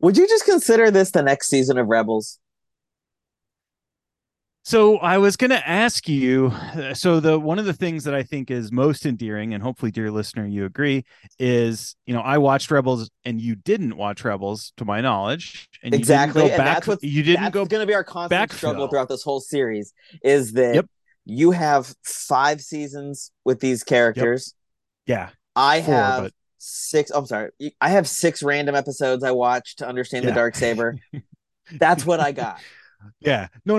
Would you just consider this the next season of Rebels? So I was going to ask you, so the one of the things that I think is most endearing, and hopefully, dear listener, you agree, is, you know, I watched Rebels and you didn't watch Rebels to my knowledge. And exactly. You didn't go back, that's what's going to be our constant struggle throughout this whole series is that you have 5 seasons with these characters. Yep. Yeah. I have 6. I'm sorry. I have 6 random episodes I watched to understand the Darksaber. That's what I got. Yeah, no.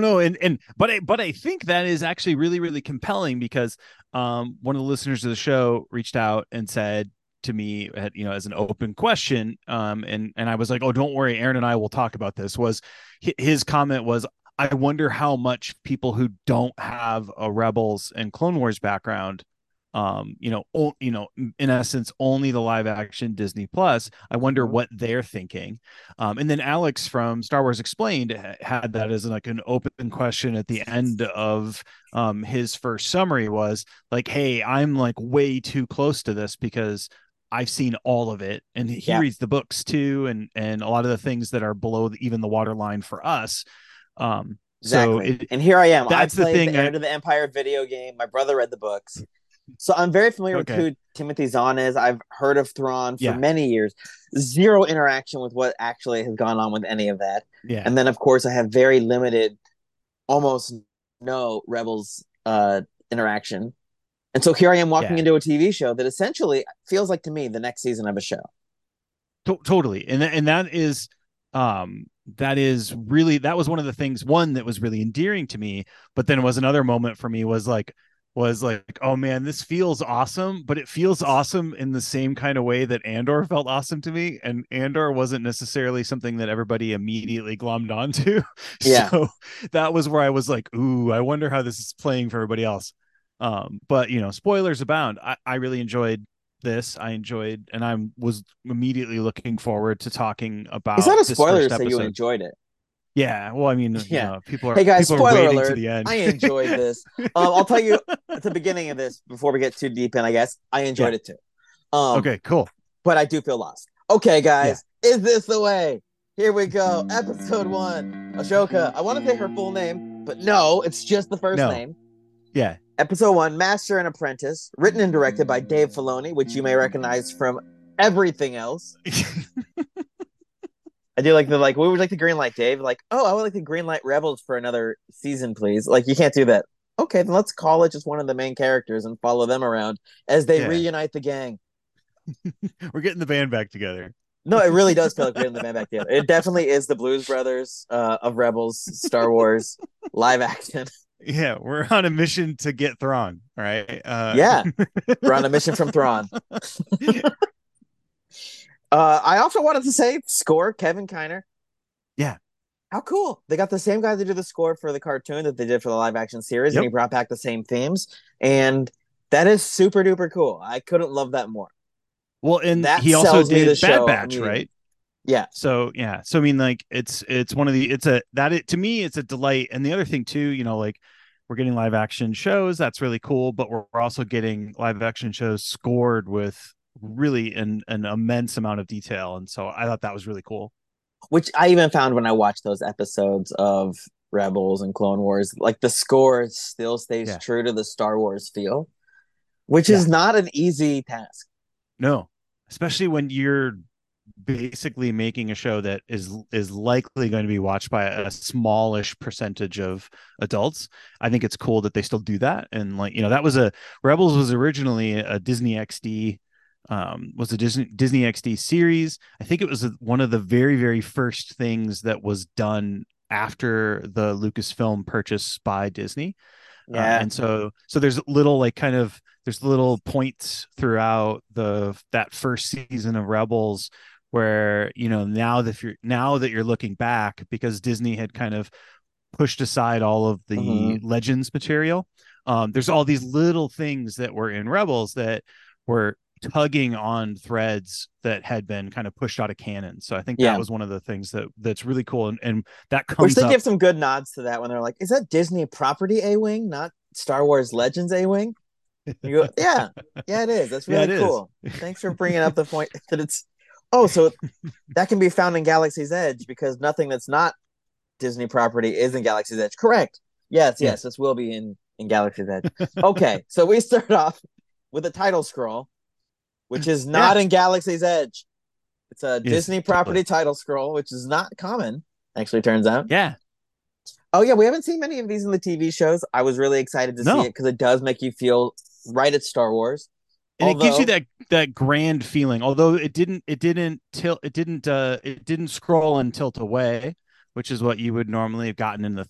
But I think that is actually really, really compelling because one of the listeners of the show reached out and said to me, you know, as an open question. And I was like, oh, don't worry, Aaron and I will talk about this. Was his comment was, I wonder how much people who don't have a Rebels and Clone Wars background, in essence, only the live action Disney Plus. I wonder what they're thinking. And then Alex from Star Wars Explained had that as like an open question at the end of his first summary was like, hey, I'm like way too close to this because I've seen all of it. And he reads the books too. And a lot of the things that are below even the waterline for us. Exactly. So and here I am. That's the thing. I played the Heir to the Empire video game. My brother read the books. So I'm very familiar with who Timothy Zahn is. I've heard of Thrawn for many years. Zero interaction with what actually has gone on with any of that. Yeah. And then, of course, I have very limited, almost no Rebels interaction. And so here I am walking into a TV show that essentially feels like, to me, the next season of a show. Totally. And that is... that is really, that was one of the things, one that was really endearing to me, but then was another moment for me was like, oh man, this feels awesome, but it feels awesome in the same kind of way that Andor felt awesome to me. And Andor wasn't necessarily something that everybody immediately glommed onto. Yeah. So that was where I was like, ooh, I wonder how this is playing for everybody else. But you know, spoilers abound. I really enjoyed this. I enjoyed, and I was immediately looking forward to talking about. Is that a spoiler to say you enjoyed it? Yeah. Well, I mean, you know, people are. Hey guys, spoiler alert! To the end. I enjoyed this. I'll tell you at the beginning of this before we get too deep in. I guess I enjoyed it too. Okay, cool. But I do feel lost. Okay, guys, is this the way? Here we go. Episode 1, Ahsoka. I want to say her full name, but no, it's just the first name. Yeah. Episode 1, Master and Apprentice, written and directed by Dave Filoni, which you may recognize from everything else. I do like what would you like the green light, Dave? Like, oh, I would like the green light Rebels for another season, please. Like, you can't do that. Okay, then let's call it just one of the main characters and follow them around as they reunite the gang. We're getting the band back together. No, it really does feel like we're getting the band back together. It definitely is the Blues Brothers of Rebels, Star Wars, live action. Yeah, we're on a mission to get Thrawn, right? Yeah, we're on a mission from Thrawn. I also wanted to say score, Kevin Kiner. Yeah. How cool. They got the same guy that did the score for the cartoon that they did for the live action series, and he brought back the same themes. And that is super duper cool. I couldn't love that more. Well, and that he also did Bad Batch, right? Yeah. So I mean, like, it's one of the, it's a, that it, to me, it's a delight. And the other thing too, you know, like we're getting live action shows. That's really cool. But we're also getting live action shows scored with really an immense amount of detail. And so I thought that was really cool. Which I even found when I watched those episodes of Rebels and Clone Wars, like the score still stays true to the Star Wars feel, which is not an easy task. No, especially when you're basically making a show that is likely going to be watched by a smallish percentage of adults. I think it's cool that they still do that. And like, you know, that was Rebels was originally a Disney XD, was a Disney XD series. I think it was one of the very, very first things that was done after the Lucasfilm purchase by Disney. Yeah. And so there's little like kind of, there's little points throughout that first season of Rebels where, you know, now that you're looking back, because Disney had kind of pushed aside all of the Legends material, there's all these little things that were in Rebels that were tugging on threads that had been kind of pushed out of canon. So I think that was one of the things that's really cool, and that comes. Which they give some good nods to that when they're like, "Is that Disney property A-wing, not Star Wars Legends A-wing?" You go, "Yeah, it is. That's really cool." Thanks for bringing up the point that it's Oh, so that can be found in Galaxy's Edge, because nothing that's not Disney property is in Galaxy's Edge. Correct. Yes, this will be in Galaxy's Edge. Okay, so we start off with a title scroll, which is not in Galaxy's Edge. It's a Disney property title scroll, which is not common, actually, turns out. Yeah. Oh, yeah, we haven't seen many of these in the TV shows. I was really excited to see it, because it does make you feel right at Star Wars. And it gives you that grand feeling, although it didn't scroll and tilt away, which is what you would normally have gotten in the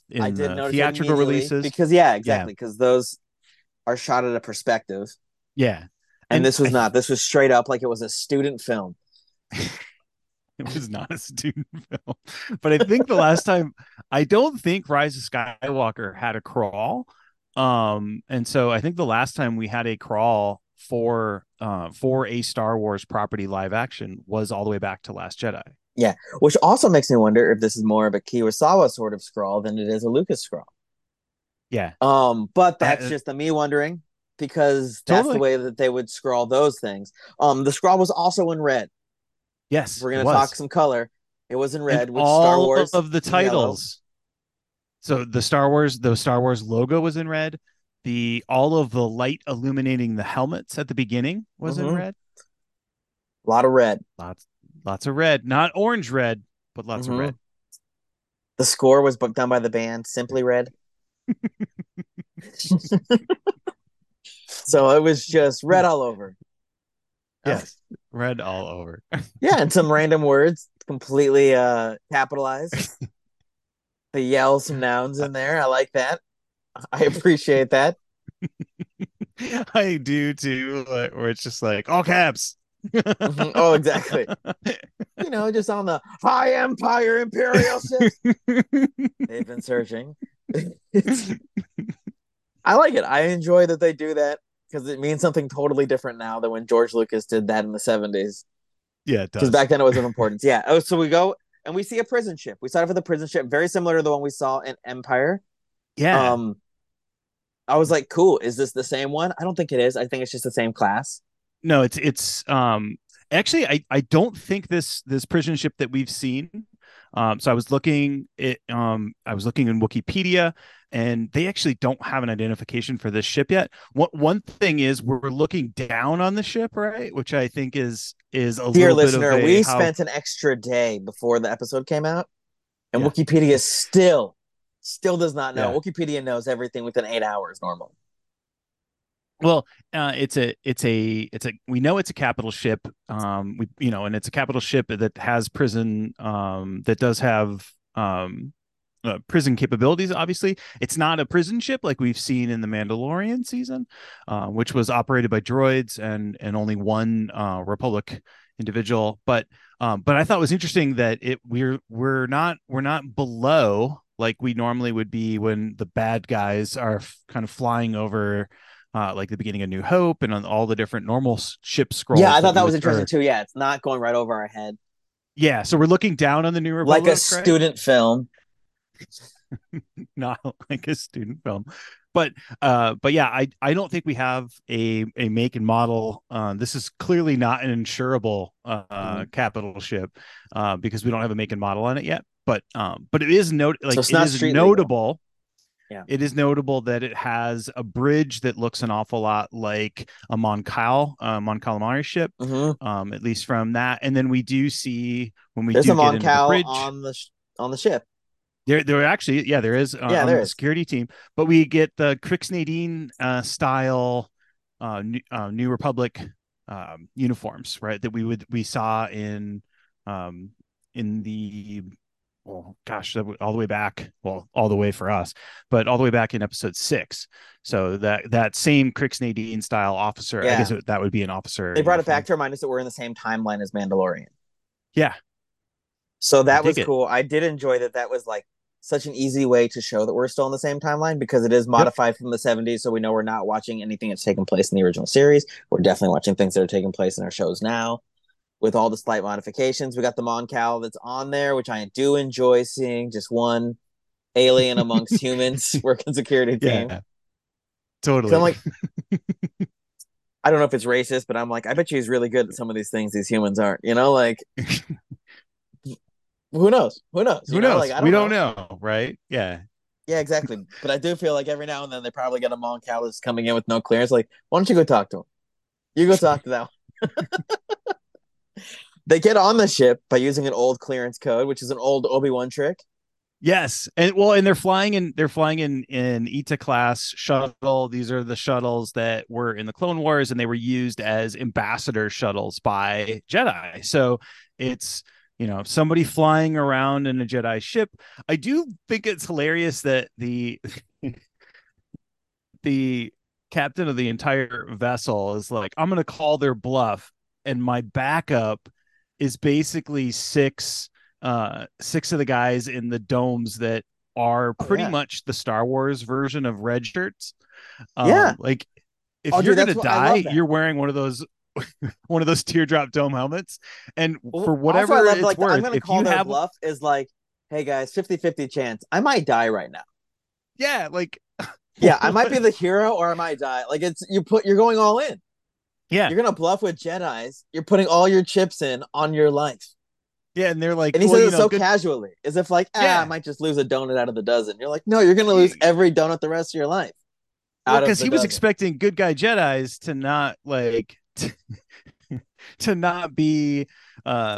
theatrical releases. Because those are shot at a perspective. Yeah, and this was not. This was straight up like it was a student film. It was not a student film, but I think the last time, I don't think Rise of Skywalker had a crawl, and so I think the last time we had a crawl for a Star Wars property live action was all the way back to Last Jedi. Yeah, which also makes me wonder if this is more of a Kurosawa sort of scrawl than it is a Lucas scrawl. Yeah. But that's just me wondering, because that's the way that they would scrawl those things. The scrawl was also in red. Yes, we're going to talk some color. It was in red, with Star Wars of the titles. Yellow. So the Star Wars logo was in red. All of the light illuminating the helmets at the beginning was in red. A lot of red. Lots of red. Not orange red, but lots of red. The score was done by the band Simply Red. So it was just red all over. Yes, red all over. Yeah, and some random words completely capitalized. They yell some nouns in there. I like that. I appreciate that. I do too. Where it's just like all caps. Oh, exactly. You know, just on the high empire imperial ship. They've been searching. I like it. I enjoy that they do that, because it means something totally different now than when George Lucas did that in the 70s. Yeah, it does. Because back then it was of importance. Yeah. Oh, so we go and we see a prison ship. We started with a prison ship very similar to the one we saw in Empire. Yeah. I was like, cool. Is this the same one? I don't think it is. I think it's just the same class. No, it's actually I don't think this prison ship that we've seen. So I was looking in Wikipedia, and they actually don't have an identification for this ship yet. One thing is we're looking down on the ship, right? Which I think is a dear little listener. Bit of we spent an extra day before the episode came out, and Wikipedia still does not know. Yeah. Wikipedia knows everything within 8 hours normally. Well, we know it's a capital ship. And it's a capital ship that has prison. That does have prison capabilities. Obviously, it's not a prison ship like we've seen in the Mandalorian season, which was operated by droids and only one Republic individual. But I thought it was interesting that we're not below, like we normally would be when the bad guys are kind of flying over, like the beginning of New Hope and on all the different normal ship scrolls. Yeah, I thought that was interesting too. Yeah, it's not going right over our head. Yeah, so we're looking down on the New Republic. Like a student film. Not like a student film. But yeah, I don't think we have a make and model. This is clearly not an insurable capital ship because we don't have a make and model on it yet. But it is notable. Yeah. It is notable that it has a bridge that looks an awful lot like a Mon Calamari ship, at least from that. And then we do see there's a Mon Cal into the bridge on the ship. There actually, yeah, there is there on the security team. But we get the Crix Nadine style New Republic uniforms, right? That we saw in the. Well, gosh, that all the way back. Well, all the way for us, but all the way back in episode 6. So that same Crix Nadine style officer, I guess that would be an officer. They brought it back to remind us that we're in the same timeline as Mandalorian. Yeah. So that was cool. I did enjoy that. That was like such an easy way to show that we're still in the same timeline, because it is modified from the 70s. So we know we're not watching anything that's taken place in the original series. We're definitely watching things that are taking place in our shows now, with all the slight modifications. We got the Mon Cal that's on there, which I do enjoy seeing. Just one alien amongst humans working security team. Totally. So I'm like, I don't know if it's racist, but I'm like, I bet you he's really good at some of these things these humans aren't, you know, like who knows? Who knows? Like, we don't know. Right. Yeah. Yeah, exactly. But I do feel like every now and then they probably got a Mon Calamari coming in with no clearance. Like, why don't you go talk to him? You go talk to that one. They get on the ship by using an old clearance code, which is an old Obi-Wan trick. Yes. And well, and they're flying in Ita class shuttle. These are the shuttles that were in the Clone Wars, and they were used as ambassador shuttles by Jedi. So it's, you know, somebody flying around in a Jedi ship. I do think it's hilarious that the captain of the entire vessel is like, I'm going to call their bluff. And my backup is basically six of the guys in the domes that are pretty much the Star Wars version of red shirts. Like if you're going to die, you're wearing one of those teardrop dome helmets. And for whatever also, it's like, worth, I'm gonna call their bluff is like, hey guys, 50-50 chance. I might die right now. Yeah. Like, yeah, I might be the hero or I might die. Like you're going all in. Yeah. You're going to bluff with Jedis. You're putting all your chips in on your life. Yeah, and they're like... And he says it so casually, as if like, I might just lose a donut out of the dozen. You're like, no, you're going to lose every donut the rest of your life. Because he was expecting good guy Jedis to not, like... to not be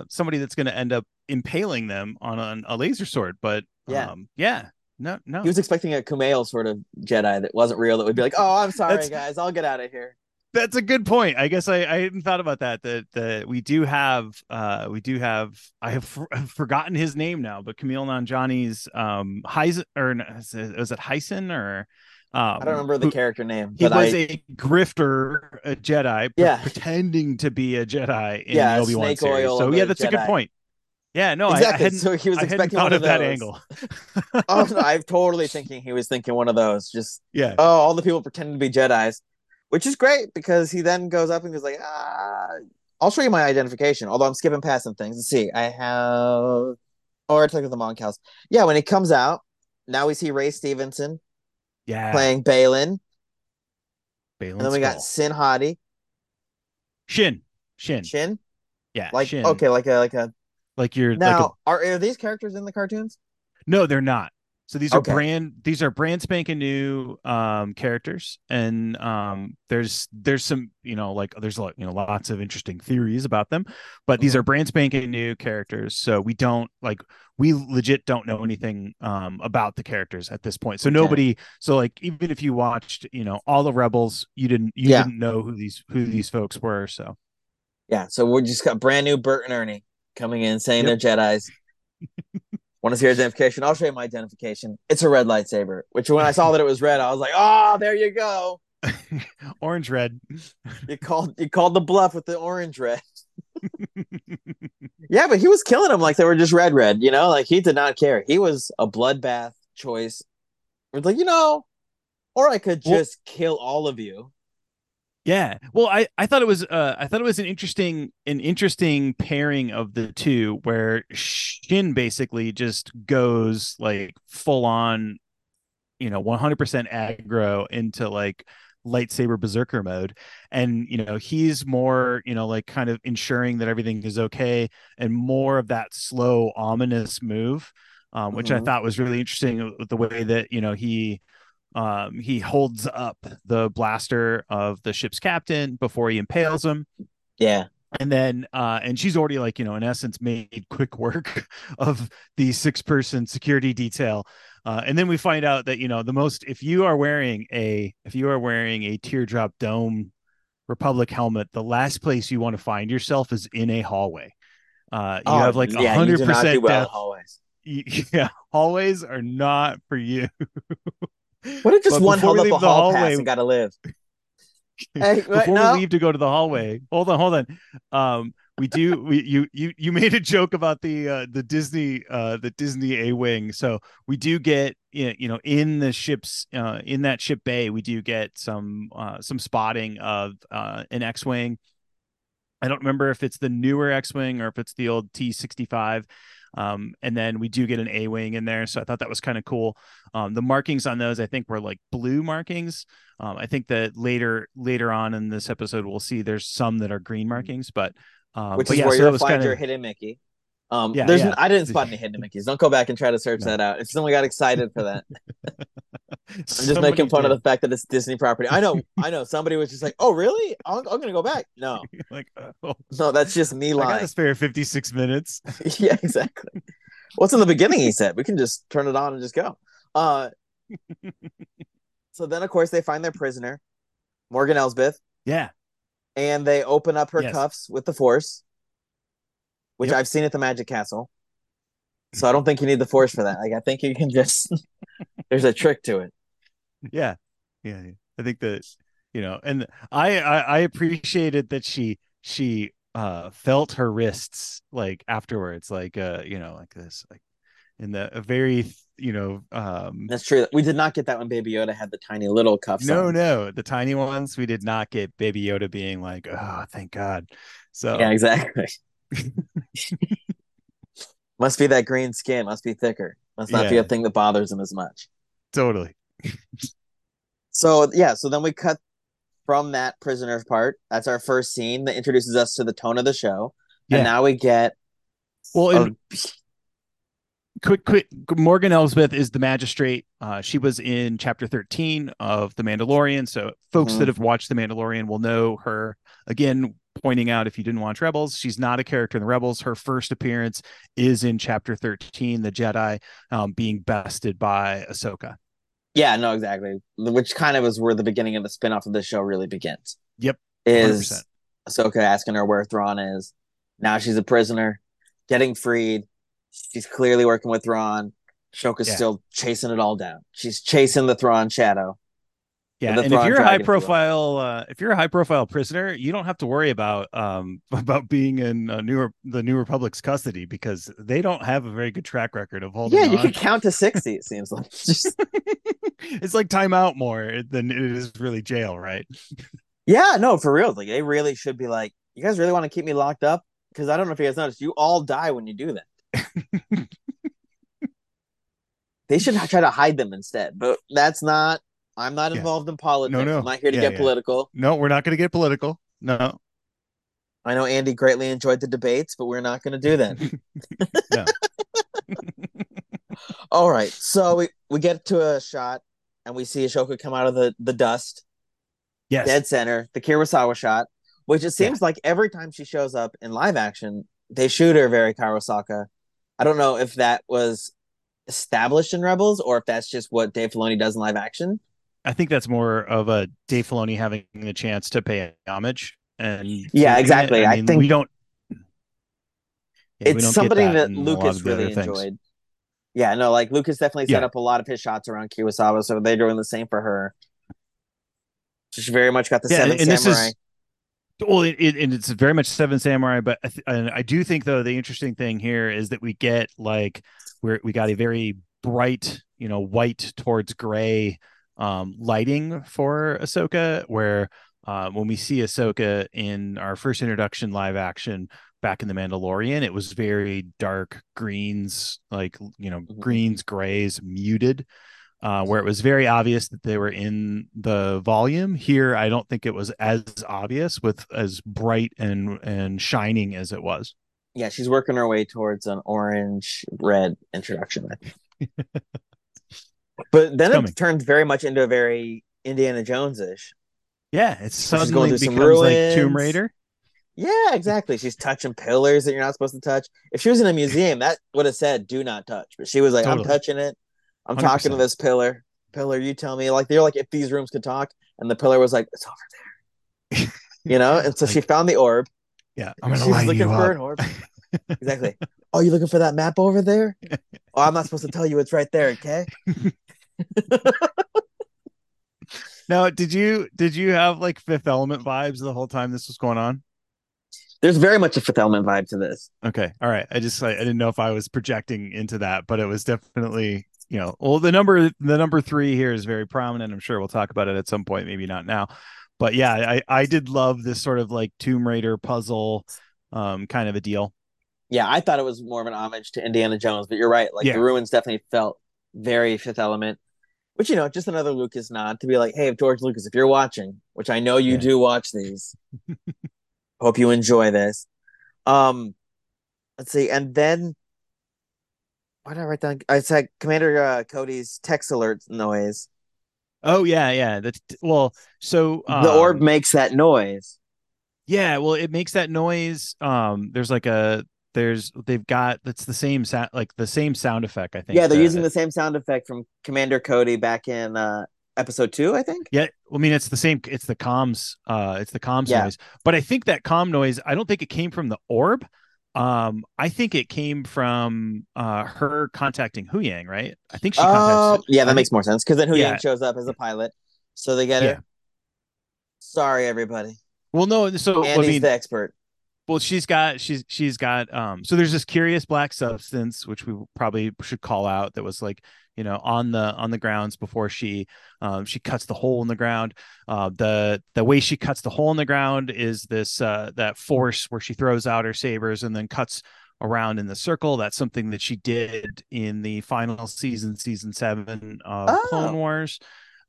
somebody that's going to end up impaling them on a laser sword. But, No. He was expecting a Kumail sort of Jedi that wasn't real, that would be like, oh, I'm sorry, guys, I'll get out of here. That's a good point. I guess I hadn't thought about that I've forgotten his name now, but Kumail Nanjiani's Heisen, or was it Heisen, or I don't remember the character name. He was a grifter, a Jedi, pretending to be a Jedi in the Obi-Wan series. So that's Jedi. A good point. Yeah, no, exactly. So he was expecting one of that angle. Oh no, I'm totally thinking he was thinking one of those. Just all the people pretending to be Jedis. Which is great, because he then goes up and goes like, I'll show you my identification. Although I'm skipping past some things. Let's see. I have... Oh, I took the Mon Cals. Yeah, when he comes out, now we see Ray Stevenson playing Baylan. And then we got Shin Hati. Shin? Yeah, like Shin. Okay, like a... Like you're... Now, are these characters in the cartoons? No, they're not. So these are brand spanking new characters, and there's some, you know, like there's lots of interesting theories about them, but these are brand spanking new characters, so we don't legit don't know anything about the characters at this point. So nobody, so like even if you watched, you know, all the Rebels, you didn't know who these folks were. So so we just got brand new Bert and Ernie coming in saying they're Jedis. Want to see your identification? I'll show you my identification. It's a red lightsaber, which when I saw that it was red, I was like, oh, there you go. Orange red. You called the bluff with the orange red. Yeah, but he was killing them like they were just red, you know? Like, he did not care. He was a bloodbath choice. It's like, you know, or I could just kill all of you. Yeah. Well, I thought it was an interesting pairing of the two, where Shin basically just goes like full on, you know, 100% aggro into like lightsaber berserker mode, and you know, he's more, you know, like kind of ensuring that everything is okay, and more of that slow ominous move, which I thought was really interesting, the way that, you know, he holds up the blaster of the ship's captain before he impales him. Yeah. And then and she's already, like, you know, in essence made quick work of the 6-person security detail. And then we find out that, you know, the most, if you are wearing a teardrop dome Republic helmet, the last place you want to find yourself is in a hallway. You have like 100% death. Hallways. Yeah, hallways are not for you. What if just one held up a hall pass and gotta live? Hey, we leave to go to the hallway, hold on. You made a joke about the Disney A-wing. So we do get, you know, in the ship's in that ship bay, we do get some spotting of an X-wing. I don't remember if it's the newer X-wing or if it's the old T-65. And then we do get an A-wing in there. So I thought that was kind of cool. The markings on those, I think, were like blue markings. I think that later on in this episode, we'll see there's some that are green markings, but which is where you'll find your hidden Mickey. I didn't spot any hidden Mickeys. Don't go back and try to search that out. If someone got excited for that, I'm just making fun of the fact that it's Disney property. I know. Somebody was just like, "Oh, really? I'm gonna go back." No, no, that's just me lying. I got to spare 56 minutes. Yeah, exactly. What's in the beginning? He said we can just turn it on and just go. So then, of course, they find their prisoner, Morgan Elsbeth. Yeah, and they open up her cuffs with the Force. Which I've seen at the Magic Castle. So I don't think you need the Force for that. Like, I think you can just, there's a trick to it. Yeah. Yeah. I think that, you know, and I appreciated that she felt her wrists like afterwards, like, you know, like this, like in the, a very, you know, that's true. We did not get that when Baby Yoda had the tiny little cuffs. No, the tiny ones. We did not get Baby Yoda being like, "Oh, thank God." So yeah, exactly. Must be that green skin, must be thicker, must not be a thing that bothers him as much. Totally. So then we cut from that prisoner part. That's our first scene that introduces us to the tone of the show. And now we get quick Morgan Elsbeth is the magistrate. She was in chapter 13 of The Mandalorian, so folks that have watched The Mandalorian will know her. Again, pointing out, if you didn't watch Rebels, she's not a character in the Rebels. Her first appearance is in chapter 13, the Jedi being bested by Ahsoka. Yeah, no, exactly. Which kind of is where the beginning of the spinoff of the show really begins. Yep. 100%. Is Ahsoka asking her where Thrawn is. Now she's a prisoner, getting freed. She's clearly working with Thrawn. Ahsoka's still chasing it all down. She's chasing the Thrawn shadow. Yeah, and if you're a high profile prisoner, you don't have to worry about being in the New Republic's custody, because they don't have a very good track record of holding. Yeah, you can count to 60. It seems like it's like timeout more than it is really jail, right? Yeah, no, for real. Like, they really should be like, "You guys really want to keep me locked up? Because I don't know if you guys noticed, you all die when you do that." They should try to hide them instead, but that's not. I'm not involved in politics. No. I'm not here to get political. No, we're not going to get political. No. I know Andy greatly enjoyed the debates, but we're not going to do that. All right. So we get to a shot and we see Ahsoka come out of the dust. Yes. Dead center. The Kurosawa shot, which it seems like every time she shows up in live action, they shoot her very Kurosawa. I don't know if that was established in Rebels or if that's just what Dave Filoni does in live action. I think that's more of a Dave Filoni having the chance to pay homage. And yeah, exactly. I mean, I think we don't something that Lucas really enjoyed. Yeah, no, like Lucas definitely set up a lot of his shots around Kurosawa, so they're doing the same for her. She very much got the Seven Samurai. It's very much Seven Samurai, but I do think, though, the interesting thing here is that we get like we got a very bright, you know, white towards gray lighting for Ahsoka, where when we see Ahsoka in our first introduction live action back in The Mandalorian, it was very dark greens, like, you know, greens, grays, muted, where it was very obvious that they were in the volume. Here, I don't think it was as obvious with as bright and shining as it was. Yeah, she's working her way towards an orange red introduction, I think. But then it turns very much into a very Indiana Jones-ish. Yeah, it suddenly becomes like Tomb Raider. Yeah, exactly. She's touching pillars that you're not supposed to touch. If she was in a museum, that would have said, "Do not touch." But she was like, "I'm touching it. I'm 100%. Talking to this pillar. Pillar, you tell me." Like, they're like, "If these rooms could talk." And the pillar was like, "It's over there." You know? And so she found the orb. Yeah, I'm going to line you up. She's looking for an orb. Exactly. "Oh, you looking for that map over there? Oh, I'm not supposed to tell you it's right there, okay?" Now, did you have like Fifth Element vibes the whole time this was going on? There's very much a Fifth Element vibe to this. Okay, all right. I didn't know if I was projecting into that, but it was definitely, you know, well, the number three here is very prominent. I'm sure we'll talk about it at some point, maybe not now, but yeah, I did love this sort of like Tomb Raider puzzle, kind of a deal. Yeah, I thought it was more of an homage to Indiana Jones, but you're right. Like, the ruins definitely felt very Fifth Element. Which, you know, just another Lucas nod to be like, hey, George Lucas, if you're watching, which I know you do watch these, hope you enjoy this. Let's see. And then, why did I write down? I said Commander Cody's text alert noise. Oh, yeah, yeah. The orb makes that noise. Yeah, well, it makes that noise. It's the same sound, like the same sound effect, I think. Yeah, they're using the same sound effect from Commander Cody back in episode 2, I think. Yeah, I mean, it's the same. It's the comms. It's the comms noise. But I think that comm noise, I don't think it came from the orb. I think it came from her contacting Huyang, right? I think she contacts. Yeah, that makes more sense because then Huyang shows up as a pilot, so they get her. Sorry, everybody. Well, no. So Andy's the expert. Well, she's got. So there's this curious black substance, which we probably should call out, that was like, you know, on the grounds before she cuts the hole in the ground. The way she cuts the hole in the ground is this that force where she throws out her sabers and then cuts around in the circle. That's something that she did in the final season 7 of Clone Wars.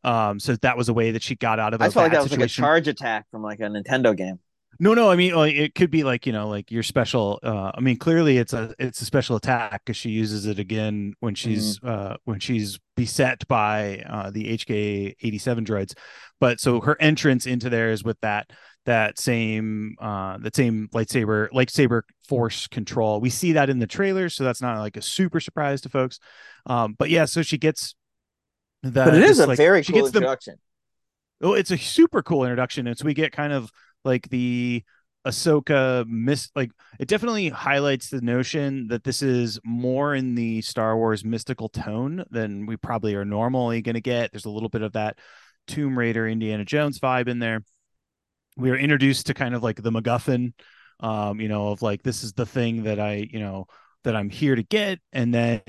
So that was a way that she got out of it. I felt like that was like a charge attack from like a Nintendo game. No. I mean, it could be like, you know, like your special. I mean, clearly it's a special attack because she uses it again when she's beset by the HK-87 droids. But so her entrance into there is with that same lightsaber force control. We see that in the trailer, so that's not like a super surprise to folks. But yeah, so she gets. But it is a very cool introduction. Oh, it's a super cool introduction, and so we get kind of like the Ahsoka it definitely highlights the notion that this is more in the Star Wars mystical tone than we probably are normally going to get. There's a little bit of that Tomb Raider, Indiana Jones vibe in there. We are introduced to kind of like the MacGuffin, you know, of like, this is the thing that I'm here to get. And then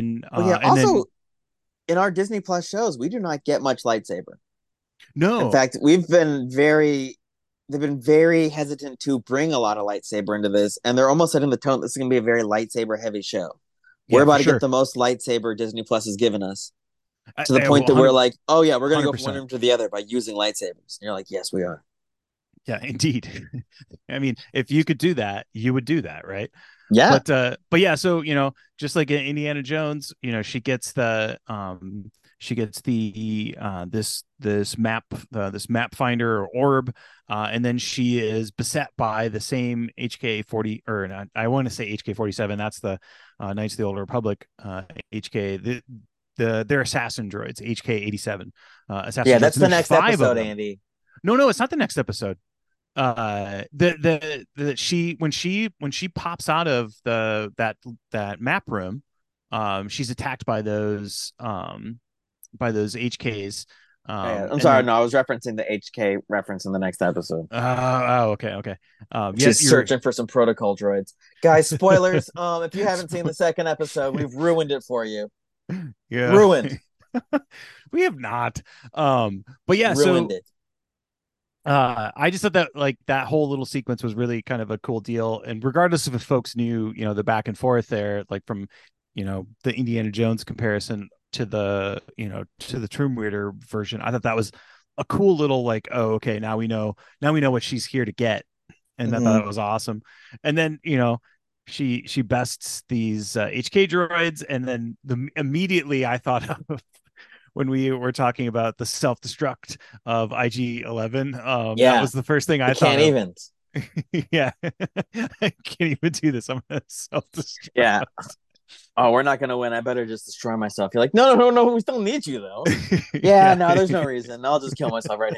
in our Disney Plus shows, we do not get much lightsaber. No. In fact, they've been very hesitant to bring a lot of lightsaber into this, and they're almost setting the tone. This is going to be a very lightsaber-heavy show. Yeah, we're about to get the most lightsaber Disney Plus has given us, to the point that we're like, oh, yeah, we're going to go from one room to the other by using lightsabers. And you're like, yes, we are. Yeah, indeed. I mean, if you could do that, you would do that, right? Yeah. But yeah, so, you know, just like in Indiana Jones, you know, she gets this map, this map finder or orb, and then she is beset by the same HK-40, or not, I want to say HK-47. That's the Knights of the Old Republic, their assassin droids, HK-87. Assassin droids. That's the next episode, Andy. No, it's not the next episode. When she pops out of that map room, she's attacked by those HKs. I'm sorry, I was referencing the HK reference in the next episode. Okay. She's searching for some protocol droids, guys. Spoilers. If you haven't seen the second episode, we've ruined it for you. Yeah, ruined. We have not. But yeah, ruined it. I just thought that like that whole little sequence was really kind of a cool deal, and regardless of if folks knew, you know, the back and forth there, like from, you know, the Indiana Jones comparison to the, you know, to the Tomb Raider version, I thought that was a cool little like, oh, okay, now we know what she's here to get, and I thought it was awesome. And then, you know, she bests these HK droids, and then immediately I thought of when we were talking about the self-destruct of IG-11, that was the first thing I thought. Can't even. Yeah, I can't even do this. I'm gonna self-destruct. Yeah. Oh, we're not gonna win. I better just destroy myself. You're like, no. We still need you though. Yeah, no, there's no reason. I'll just kill myself right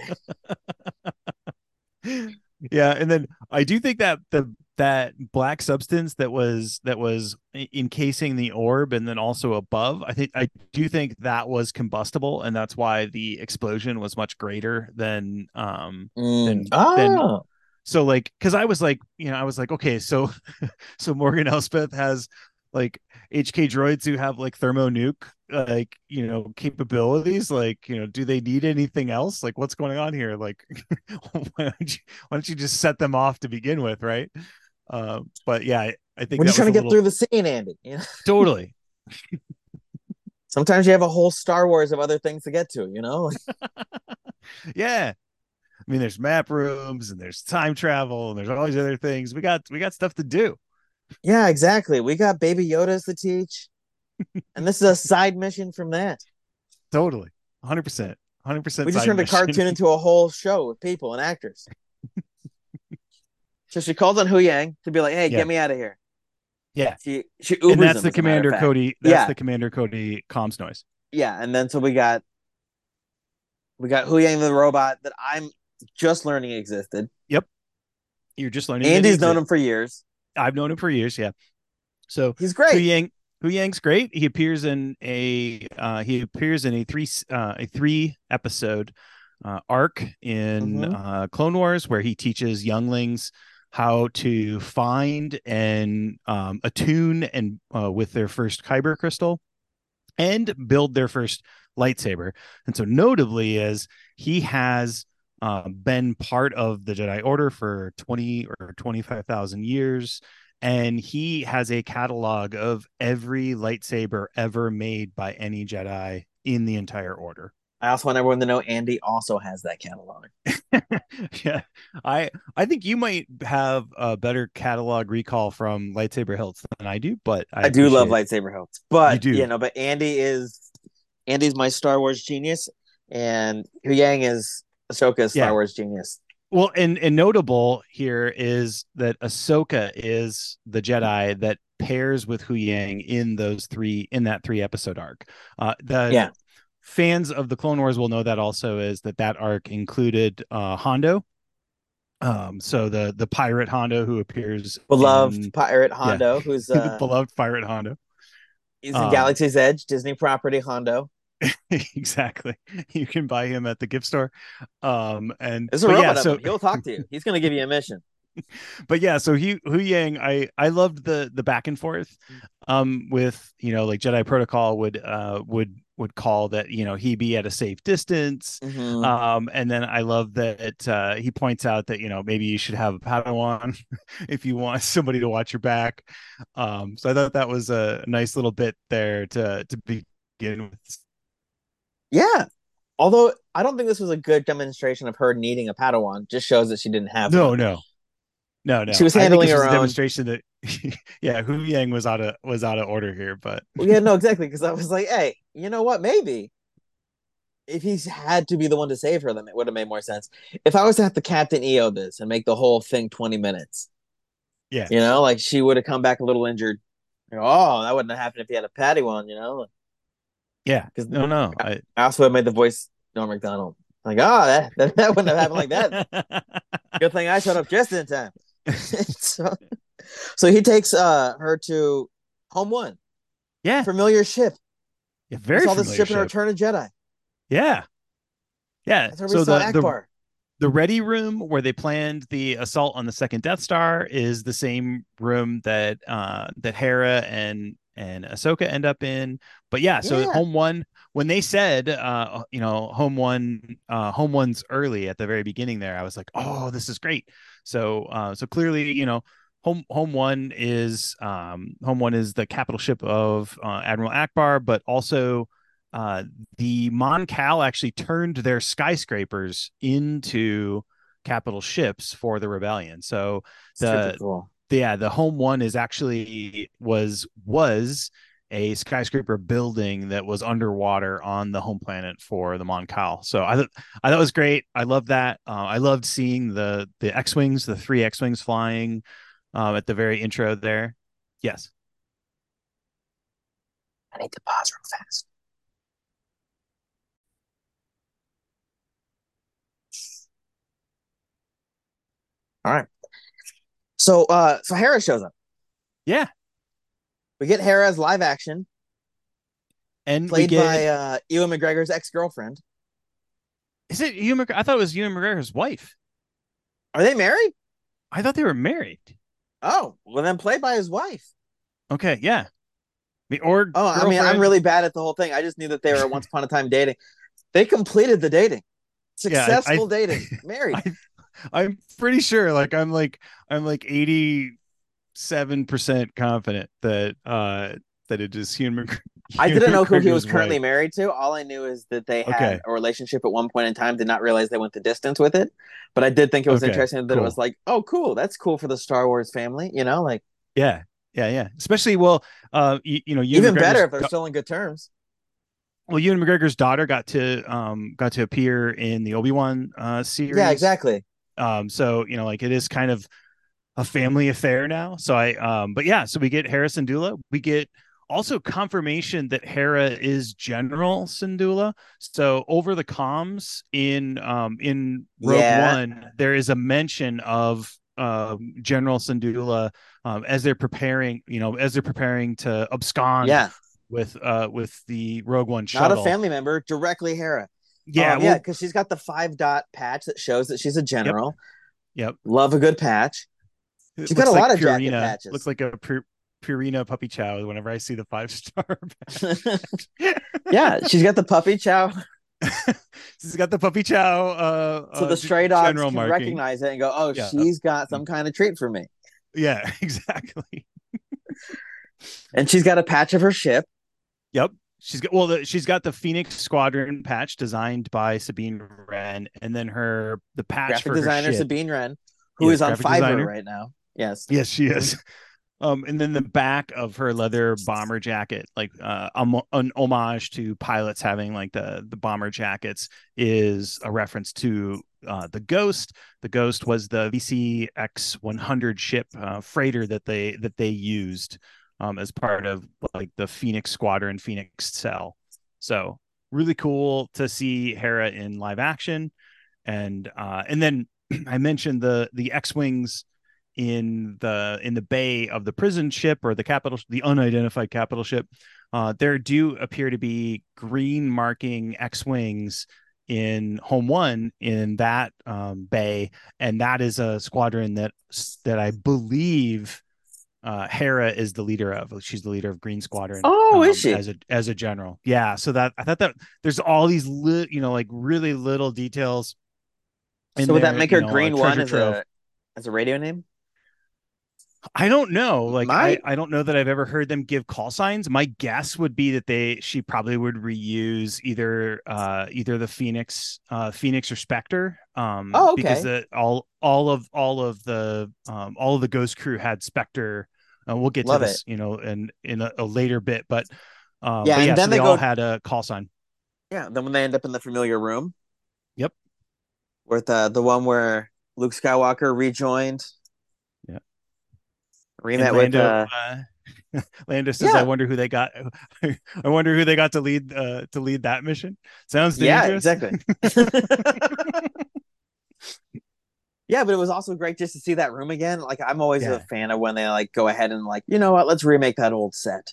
now. Yeah, and then I do think that that black substance that was encasing the orb and then also above, I do think that was combustible, and that's why the explosion was much greater than so like, because I was like, okay, so Morgan Elsbeth has like HK droids who have like thermo-nuke, like, you know, capabilities, like, you know, do they need anything else? Like, what's going on here? Like, why don't you just set them off to begin with, right? But yeah, I think we're just trying to get through the scene, Andy. You know? Totally. Sometimes you have a whole Star Wars of other things to get to, you know? Yeah. I mean, there's map rooms and there's time travel and there's all these other things. We got stuff to do. Yeah, exactly. We got Baby Yodas to teach. And this is a side mission from that. Totally. 100%. 100%. We just turned a cartoon into a whole show with people and actors. So she calls on Huyang to be like, hey, get me out of here. Yeah. She Ubers, and that's the Commander Cody. That's the Commander Cody comms noise. Yeah. And then so we got Huyang the robot that I'm just learning existed. Yep. You're just learning. Andy's known him for years. I've known him for years. Yeah. So he's great. Huyang's great. He appears in a three episode arc in Clone Wars, where he teaches younglings how to find and attune and with their first kyber crystal and build their first lightsaber. And so notably is he has been part of the Jedi Order for 20 or 25,000 years. And he has a catalog of every lightsaber ever made by any Jedi in the entire order. I also want everyone to know Andy also has that catalog. Yeah, I think you might have a better catalog recall from lightsaber hilts than I do, but I do love lightsaber hilts. But you know, but Andy's my Star Wars genius, and Huyang is Ahsoka's Star Wars genius. Well, and notable here is that Ahsoka is the Jedi that pairs with Huyang in that three episode arc. Fans of the Clone Wars will know that also is that arc included Hondo. So the pirate Hondo who appears. Beloved pirate Hondo. He's in Galaxy's Edge, Disney property Hondo. Exactly. You can buy him at the gift store. And there's a robot of him. He'll talk to you. He's going to give you a mission. But yeah, so Huyang, I loved the back and forth with, you know, like Jedi Protocol would call that, you know, he be at a safe distance. Mm-hmm. And then I love that he points out that, you know, maybe you should have a Padawan if you want somebody to watch your back. So I thought that was a nice little bit there to begin with. Yeah. Although I don't think this was a good demonstration of her needing a Padawan. Just shows that she didn't have one. No. She was handling her own demonstration that Huyang was out of order here, but exactly, because I was like, hey, you know what? Maybe if he's had to be the one to save her, then it would have made more sense. If I was to have to Captain EO this and make the whole thing 20 minutes, yeah, you know, like she would have come back a little injured. You know, oh, that wouldn't have happened if he had a Padawan, you know? Yeah, no. I also made the voice Norm Macdonald. Like, oh, that wouldn't have happened like that. Good thing I showed up just in time. So he takes her to Home One. Yeah. Familiar ship. Yeah, very familiar. We saw this ship in Return of Jedi. Yeah. Yeah. That's where we saw Akbar. The ready room where they planned the assault on the second Death Star is the same room that that Hera and Ahsoka end up in. But yeah, so Home One, when they said, you know, Home One's early at the very beginning there, I was like, oh, this is great. So so clearly, you know, Home One is the capital ship of Admiral Akbar, but also the Mon Cal actually turned their skyscrapers into capital ships for the rebellion. So the Home One is actually was a skyscraper building that was underwater on the home planet for the Mon Cal. So I thought it was great. I love that. I loved seeing the X-wings, the three X-wings flying at the very intro there. Yes. I need to pause real fast. All right. So Hera shows up. Yeah. We get Hera's live action. And played by Ewan McGregor's ex-girlfriend. Is it Ewan McGregor? I thought it was Ewan McGregor's wife. Are they married? I thought they were married. Oh, well then played by his wife. Okay, yeah. I mean, I'm really bad at the whole thing. I just knew that they were once upon a time dating. They completed the dating. Successful dating. Married. I'm pretty sure. Like I'm like 80 7% confident that that it is human. I didn't know who he was currently married to. All I knew is that they had a relationship at one point in time. Did not realize they went the distance with it. But I did think it was interesting that it was like, oh, cool. That's cool for the Star Wars family. You know, like. Yeah. Yeah. Yeah. Especially, well, you know, even better if they're still in good terms. Well, Ewan McGregor's daughter got to appear in the Obi-Wan series. Yeah, exactly. So, you know, like it is kind of a family affair now. So so we get Hera Syndulla. We get also confirmation that Hera is General Syndulla. So over the comms in Rogue One, there is a mention of General Syndulla as they're preparing, to abscond with the Rogue One shuttle. Not a family member, directly Hera. Yeah, because she's got the 5-dot patch that shows that she's a general. Yep. Love a good patch. She's got a lot of jacket patches. Looks like a Purina puppy chow whenever I see the 5-star patch. Yeah, she's got the puppy chow. She's got the puppy chow. So the stray dogs can recognize it and go, oh, she's got some kind of treat for me. Yeah, exactly. And she's got a patch of her ship. Yep. She's got the Phoenix Squadron patch designed by Sabine Wren, and then the patch graphic for designer her Sabine Wren, who is on Fiverr right now. Yes, she is. And then the back of her leather bomber jacket, like an homage to pilots having like the bomber jackets, is a reference to the Ghost. The Ghost was the VCX-100 ship freighter that they used. As part of like the Phoenix Squadron, Phoenix Cell. So really cool to see Hera in live action. And then I mentioned the X-wings in the bay of the prison ship, or the unidentified capital ship. There do appear to be green marking X-wings in Home One in that bay. And that is a squadron that I believe Hera is the leader of. She's the leader of Green Squadron. Oh, is she? As a general. Yeah. So that I thought that there's all these like really little details. So would that make her Green One as a radio name? I don't know. Like I don't know that I've ever heard them give call signs. My guess would be that she probably would reuse either the Phoenix or Spectre. Oh, okay. Because all of the Ghost crew had Spectre. We'll get to this, in a later bit, but then they all had a call sign. Yeah. Then when they end up in the familiar room. Yep. With the one where Luke Skywalker rejoined. Yeah. Remet with Lando says, "I wonder who they got. I wonder who they got to lead that mission." Sounds dangerous. Yeah, exactly. Yeah, but it was also great just to see that room again. Like I'm always a fan of when they like go ahead and like, you know what, let's remake that old set.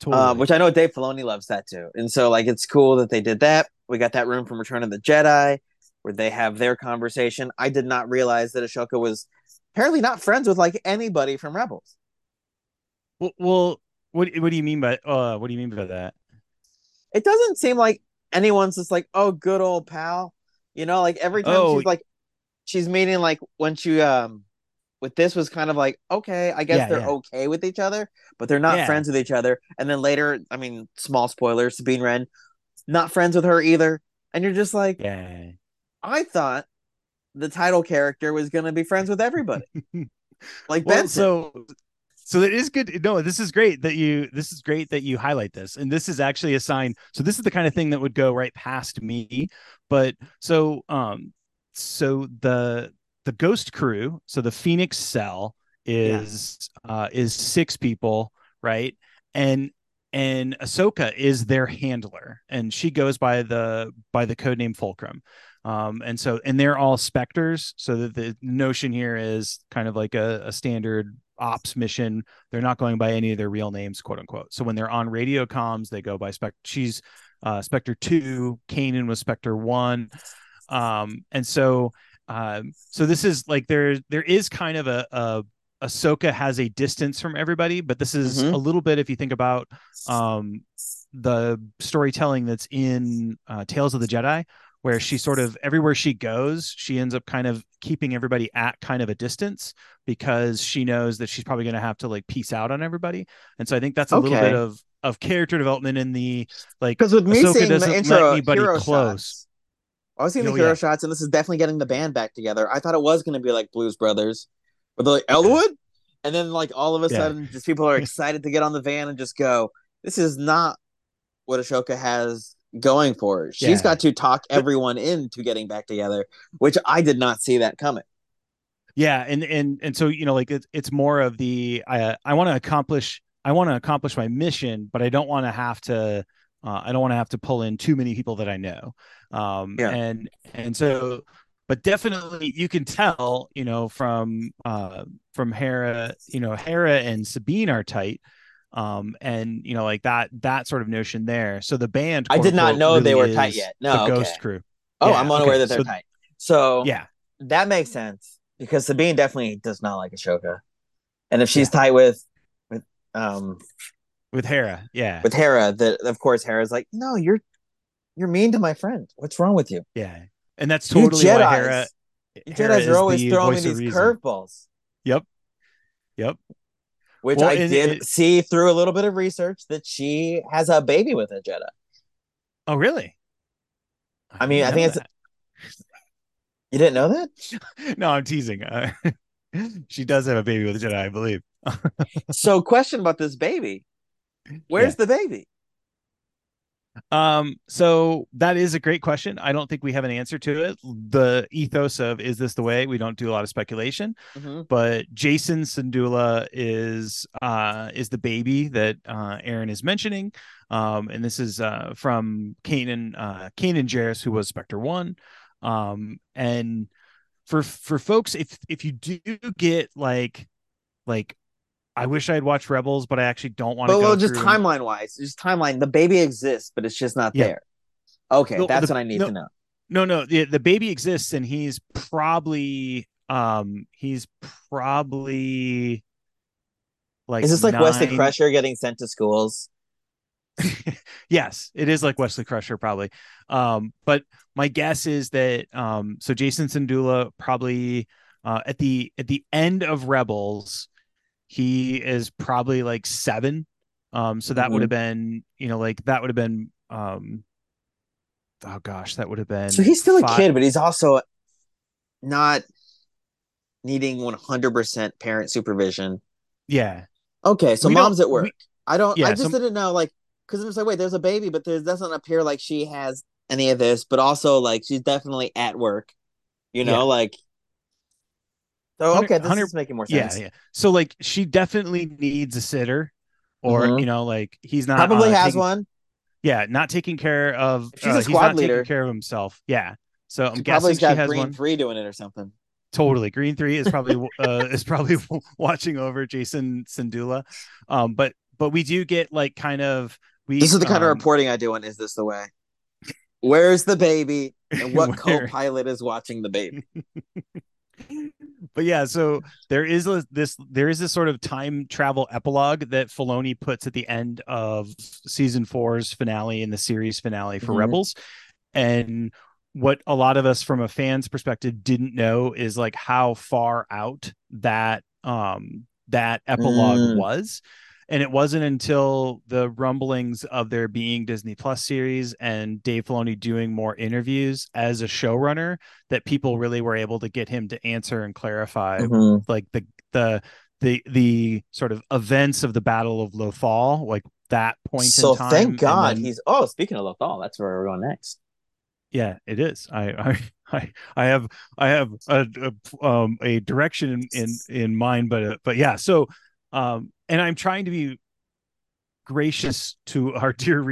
Totally. Which I know Dave Filoni loves that too, and so like it's cool that they did that. We got that room from Return of the Jedi where they have their conversation. I did not realize that Ahsoka was apparently not friends with like anybody from Rebels. Well, what do you mean by that? It doesn't seem like anyone's just like, oh, good old pal. You know, like every time she's meaning like when she with this was kind of like, okay, I guess they're okay with each other, but they're not friends with each other. And then later, I mean, small spoiler, Sabine Wren, not friends with her either. And you're just like, I thought the title character was going to be friends with everybody. Like Benson. So it is good. No, this is great that you highlight this. And this is actually a sign. So this is the kind of thing that would go right past me. But so the Ghost crew, so the Phoenix Cell is 6 people. Right. And Ahsoka is their handler, and she goes by the codename Fulcrum. And they're all Spectres. So that the notion here is kind of like a standard ops mission. They're not going by any of their real names, quote unquote. So when they're on radio comms, they go by Spectre. She's Spectre 2. Kanan was Spectre 1. So this is like there is kind of a Ahsoka has a distance from everybody, but this is a little bit, if you think about the storytelling that's in Tales of the Jedi, where she sort of, everywhere she goes, she ends up kind of keeping everybody at kind of a distance because she knows that she's probably going to have to like peace out on everybody. And so I think that's a little bit of character development in the, like, because with me seeing the intro hero close. Shots, I was seeing the hero shots, and this is definitely getting the band back together. I thought it was going to be like Blues Brothers, but they're like Elwood, and then like all of a sudden, just people are excited to get on the van and just go. This is not what Ahsoka has going for her. She's got to talk everyone into getting back together, which I did not see that coming. Yeah, and so, you know, like it's more of the I want to accomplish my mission, but I don't want to have to. I don't want to have to pull in too many people that I know. And so, but definitely you can tell, you know, from Hera, you know, Hera and Sabine are tight. And you know, like that sort of notion there. So the band, I did not know really they were tight yet. No, the Ghost crew. Oh, yeah, I'm unaware that they're tight. So yeah, that makes sense because Sabine definitely does not like Ahsoka. And if she's tight with Hera, with Hera, that of course Hera's like, no, you're mean to my friend. What's wrong with you? Yeah, and that's totally why Jedi's are always throwing me these curveballs. Yep. Which I did see through a little bit of research that she has a baby with a Jedi. Oh, really? I mean, I think it's. You didn't know that? No, I'm teasing. She does have a baby with a Jedi, I believe. So, question about this baby. Where's the baby? So that is a great question. I don't think we have an answer to it. The ethos of is this the way? We don't do a lot of speculation, but Jason Syndulla is the baby that Aaron is mentioning. And this is from Kanan Jarrus, who was Spectre One. And for folks, if you do get like I wish I had watched Rebels, but I actually don't want to. Well, just timeline-wise, the baby exists, but it's just not there. Okay, that's what I need to know. No, the baby exists, and he's probably like. Is this like Wesley Crusher getting sent to schools? Yes, it is like Wesley Crusher probably. But my guess is that so Jason Syndulla probably at the end of Rebels. He is probably like 7. So that would have been, you know, like that would have been. Oh, gosh, that would have been. So he's still 5. A kid, but he's also not needing 100% parent supervision. Yeah. OK, so mom's at work. I just didn't know, like, because I'm just like, wait, there's a baby, but there doesn't appear like she has any of this. But also, like, she's definitely at work, you know, like. So, okay, this is making more sense. Yeah. So, like, she definitely needs a sitter, or you know, like he's not probably has one. Yeah, not taking care of. If she's a squad leader. Taking care of himself. Yeah. So I'm guessing she has Green one. 3 doing it or something. Totally, Green 3 is probably watching over Jason Syndulla. But we do get like kind of This is the kind of reporting I do on Is This the Way? Where's the baby? And what co-pilot is watching the baby? But yeah, so there is this sort of time travel epilogue that Filoni puts at the end of season 4's finale and the series finale for Rebels. And what a lot of us from a fan's perspective didn't know is like how far out that epilogue was. And it wasn't until the rumblings of there being Disney Plus series and Dave Filoni doing more interviews as a showrunner that people really were able to get him to answer and clarify like the sort of events of the Battle of Lothal, like that point in time. So thank God he's speaking of Lothal, that's where we're going next. Yeah, it is. I have a direction in mind, but yeah, so. And I'm trying to be gracious to our dear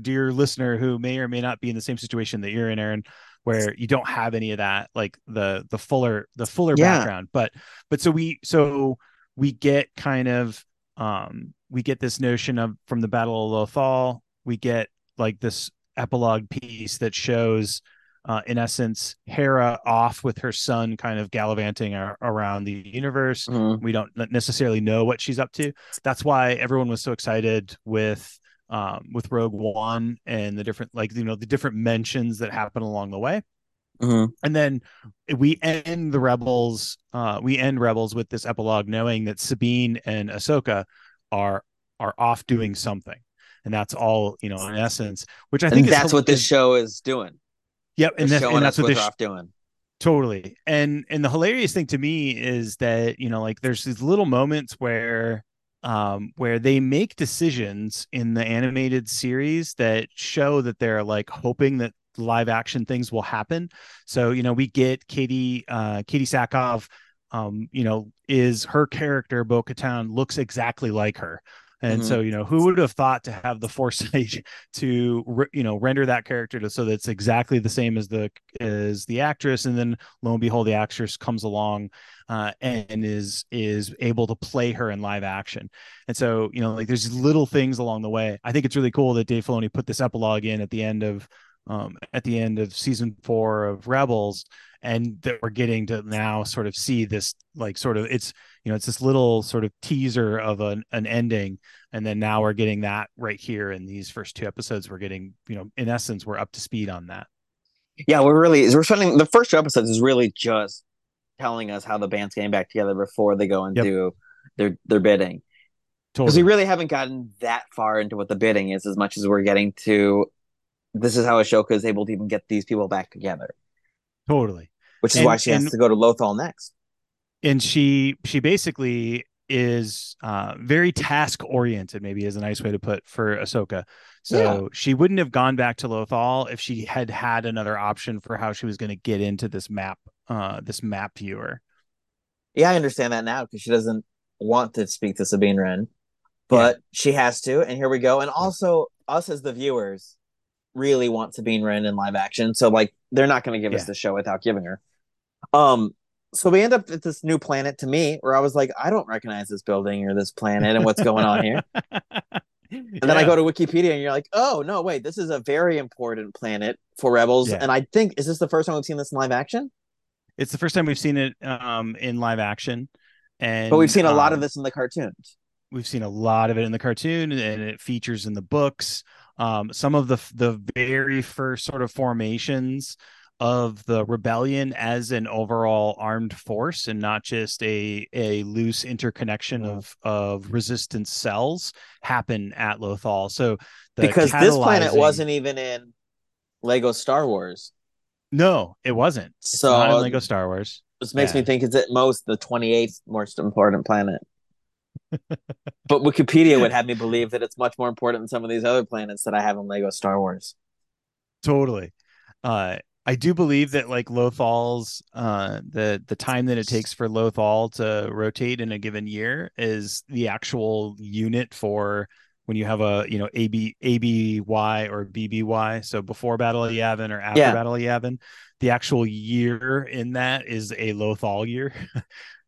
dear listener who may or may not be in the same situation that you're in, Aaron, where you don't have any of that, like the fuller background. But so we get kind of we get this notion of from the Battle of Lothal, we get like this epilogue piece that shows. In essence, Hera off with her son, kind of gallivanting around the universe. We don't necessarily know what she's up to. That's why everyone was so excited with with Rogue One and the different, like, you know, the different mentions that happen along the way. Mm-hmm. And then we end the Rebels. We end Rebels with this epilogue, knowing that Sabine and Ahsoka are off doing something, and that's all, you know, in essence. Which I think that's what this show is doing. Yep, and that's what they're off doing. Totally. And the hilarious thing to me is that, you know, like, there's these little moments where they make decisions in the animated series that show that they're, like, hoping that live action things will happen. So, you know, we get Katie Sackhoff, you know, is her character Bo-Katan looks exactly like her. And mm-hmm. so, you know, who would have thought to have the foresight to, you know, render that character so that's exactly the same as the actress. And then lo and behold, the actress comes along and is able to play her in live action. And so, you know, like, there's little things along the way. I think it's really cool that Dave Filoni put this epilogue in at the end of season 4 of Rebels, and that we're getting to now sort of see this, like, sort of, it's, you know, it's this little sort of teaser of an ending. And then now we're getting that right here in these first 2 episodes. We're getting, you know, in essence, we're up to speed on that. Yeah, we're spending the first 2 episodes is really just telling us how the band's getting back together before they go and do their bidding. Because we really haven't gotten that far into what the bidding is, as much as we're getting to, this is how Ahsoka is able to even get these people back together. Totally. Which is why she has to go to Lothal next. And she basically is very task-oriented, maybe is a nice way to put for Ahsoka. So she wouldn't have gone back to Lothal if she had another option for how she was going to get into this map viewer. Yeah, I understand that now, because she doesn't want to speak to Sabine Wren, but she has to, and here we go. And also, us as the viewers really want Sabine Wren in live action, so, like, they're not going to give us the show without giving her. So we end up at this new planet, to me, where I was like, I don't recognize this building or this planet and what's going on here. And then I go to Wikipedia, and you're like, oh, no, wait, this is a very important planet for Rebels. Yeah. And I think, is this the first time we've seen this in live action? It's the first time we've seen it in live action. But we've seen a lot of this in the cartoons. We've seen a lot of it in the cartoon, and it features in the books. Some of the very first sort of formations of the rebellion as an overall armed force, and not just a loose interconnection of resistance cells, happen at Lothal. So because this planet wasn't even in Lego Star Wars. No, it wasn't. So it's not in Lego Star Wars. This makes me think it's at most the 28th most important planet. But Wikipedia would have me believe that it's much more important than some of these other planets that I have in Lego Star Wars. Totally. I do believe that, like, Lothal's the time that it takes for Lothal to rotate in a given year is the actual unit for when you have a, you know, ABY or BBY. So before Battle of Yavin or after Battle of Yavin, the actual year in that is a Lothal year.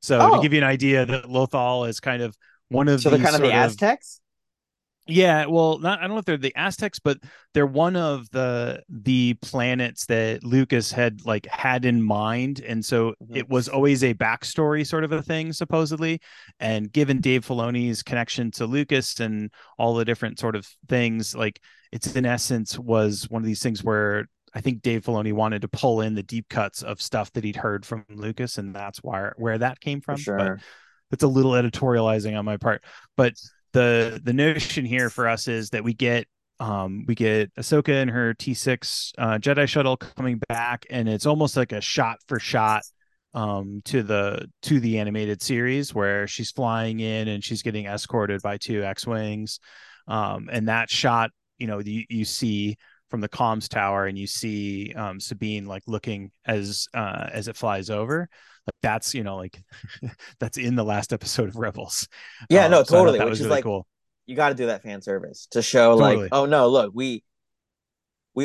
So to give you an idea, that Lothal is kind of one of they're kind of the Aztecs? Yeah, well, I don't know if they're the Aztecs, but they're one of the planets that Lucas had, like, had in mind, and so it was always a backstory sort of a thing, supposedly. And given Dave Filoni's connection to Lucas and all the different sort of things, like, it's in essence was one of these things where I think Dave Filoni wanted to pull in the deep cuts of stuff that he'd heard from Lucas, and that's where that came from. For sure. But it's a little editorializing on my part, but the notion here for us is that we get Ahsoka and her T6 Jedi shuttle coming back, and it's almost like a shot for shot to the animated series, where she's flying in and she's getting escorted by 2 X-wings, and that shot, you know, you see from the comms tower, and you see Sabine, like, looking as it flies over. Like, that's, you know, like, that's in the last episode of Rebels. Yeah, no, totally. So which is really, like, cool. You got to do that fan service to show, like, oh no, look, we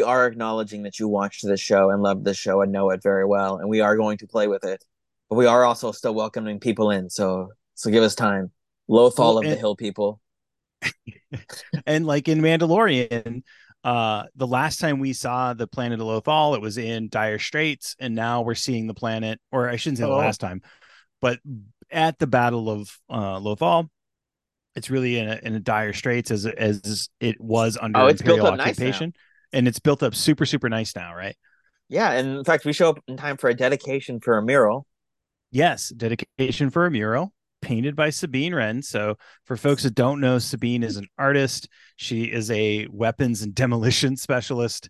are acknowledging that you watched this show and loved this show and know it very well, and we are going to play with it, but we are also still welcoming people in. So give us time, Lothal of the Hill people. And, like, in Mandalorian, the last time we saw the planet of Lothal, it was in dire straits, and now we're seeing the planet, or I shouldn't say the last time, but at the Battle of Lothal, it's really in a dire straits as it was under Imperial occupation. Nice, and it's built up super, super nice now, right? Yeah, and in fact, we show up in time for a dedication for a mural. Yes, dedication for a mural painted by Sabine Wren. So for folks that don't know, Sabine is an artist. She is a weapons and demolition specialist.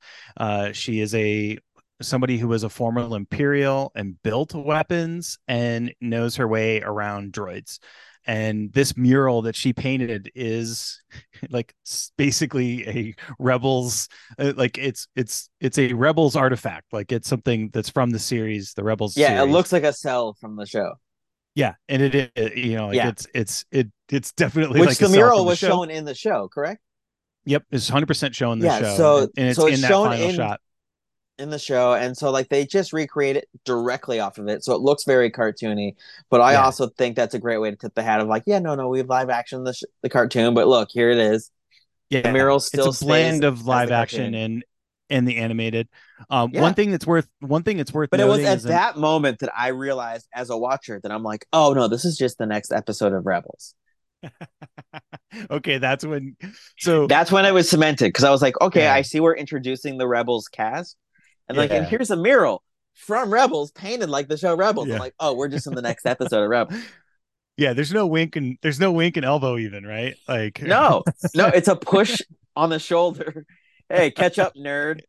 She is somebody who was a former Imperial and built weapons and knows her way around droids. And this mural that she painted is like basically a Rebels, like it's a Rebels artifact. Like it's something that's from the series, the Rebels. Yeah, series. It looks like a cell from the show. Yeah, and it you know, like yeah. it's definitely which like the mural was shown in the show, correct? Yep, it's 100% shown in the show. So it's in that final shot. In the show, and so like they just recreate it directly off of it, so it looks very cartoony. But I also think that's a great way to tip the hat of like, no, we live action the cartoon, but look, here it is. Yeah, the mural still it's a blend of live action and the animated. One thing that's worth. But it was at that moment that I realized as a watcher that I'm like, oh no, this is just the next episode of Rebels. Okay, that's when it was cemented because I was like, okay, yeah. I see we're introducing the Rebels cast. And like, and here's a mural from Rebels painted like the show Rebels. Yeah. I'm like, oh, we're just in the next episode of Rebels. Yeah, there's no wink and elbow even, right? Like no, it's a push on the shoulder. Hey, catch up, nerd.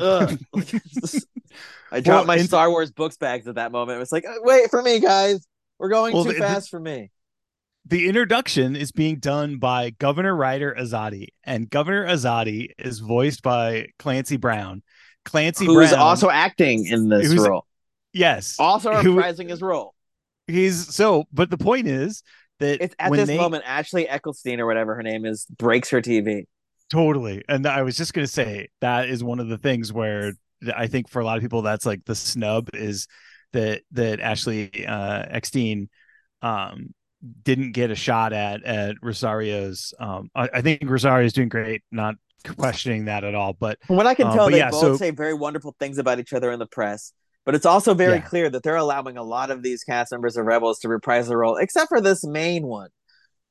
Ugh. I dropped my Star Wars books bags at that moment. It was like, oh, wait for me, guys. We're going too fast for me. The introduction is being done by Governor Ryder Azadi, and Governor Azadi is voiced by Clancy Brown. Who's also acting in this role. Yes. Also reprising his role. But the point is that it's at this moment, Ashley Eckstein or whatever her name is, breaks her TV. Totally. And I was just going to say, that is one of the things where I think for a lot of people, that's like the snub is that Ashley Eckstein didn't get a shot at Rosario's. I think Rosario's doing great. Not questioning that at all, but from what I can tell, they both say very wonderful things about each other in the press, but it's also very clear that they're allowing a lot of these cast members of Rebels to reprise their role, except for this main one,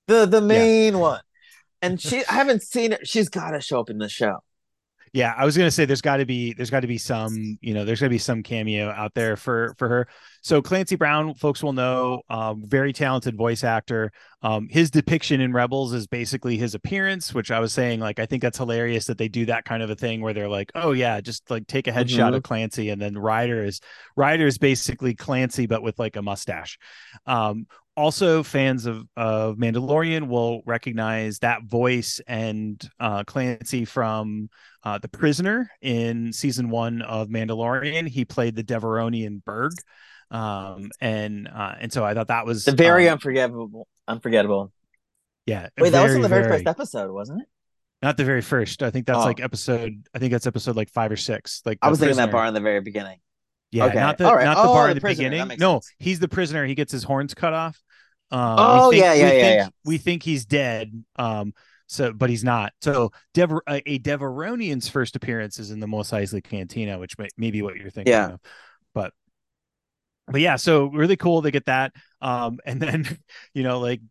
the main one. And she, I haven't seen her. She's got to show up in the show. Yeah. I was going to say, there's gotta be some cameo out there for her. So Clancy Brown, folks will know, very talented voice actor. His depiction in Rebels is basically his appearance, which I was saying, like, I think that's hilarious that they do that kind of a thing where they're like, oh yeah, just like take a headshot of Clancy. And then Ryder is basically Clancy, but with like a mustache. Also, fans of Mandalorian will recognize that voice and Clancy from The Prisoner in season 1 of Mandalorian. He played the Deveronian Berg, and so I thought that was the very unforgettable. Yeah, wait, that was in the very first episode, wasn't it? Not the very first. I think that's episode like 5 or 6. Like I was thinking that bar in the very beginning. Yeah, okay. not the bar at the beginning. No, he's the prisoner. He gets his horns cut off. We think he's dead. But he's not. So a Deveronian's first appearance is in the Mos Eisley Cantina, which may be what you're thinking of. But yeah, so really cool to get that. And then, you know, like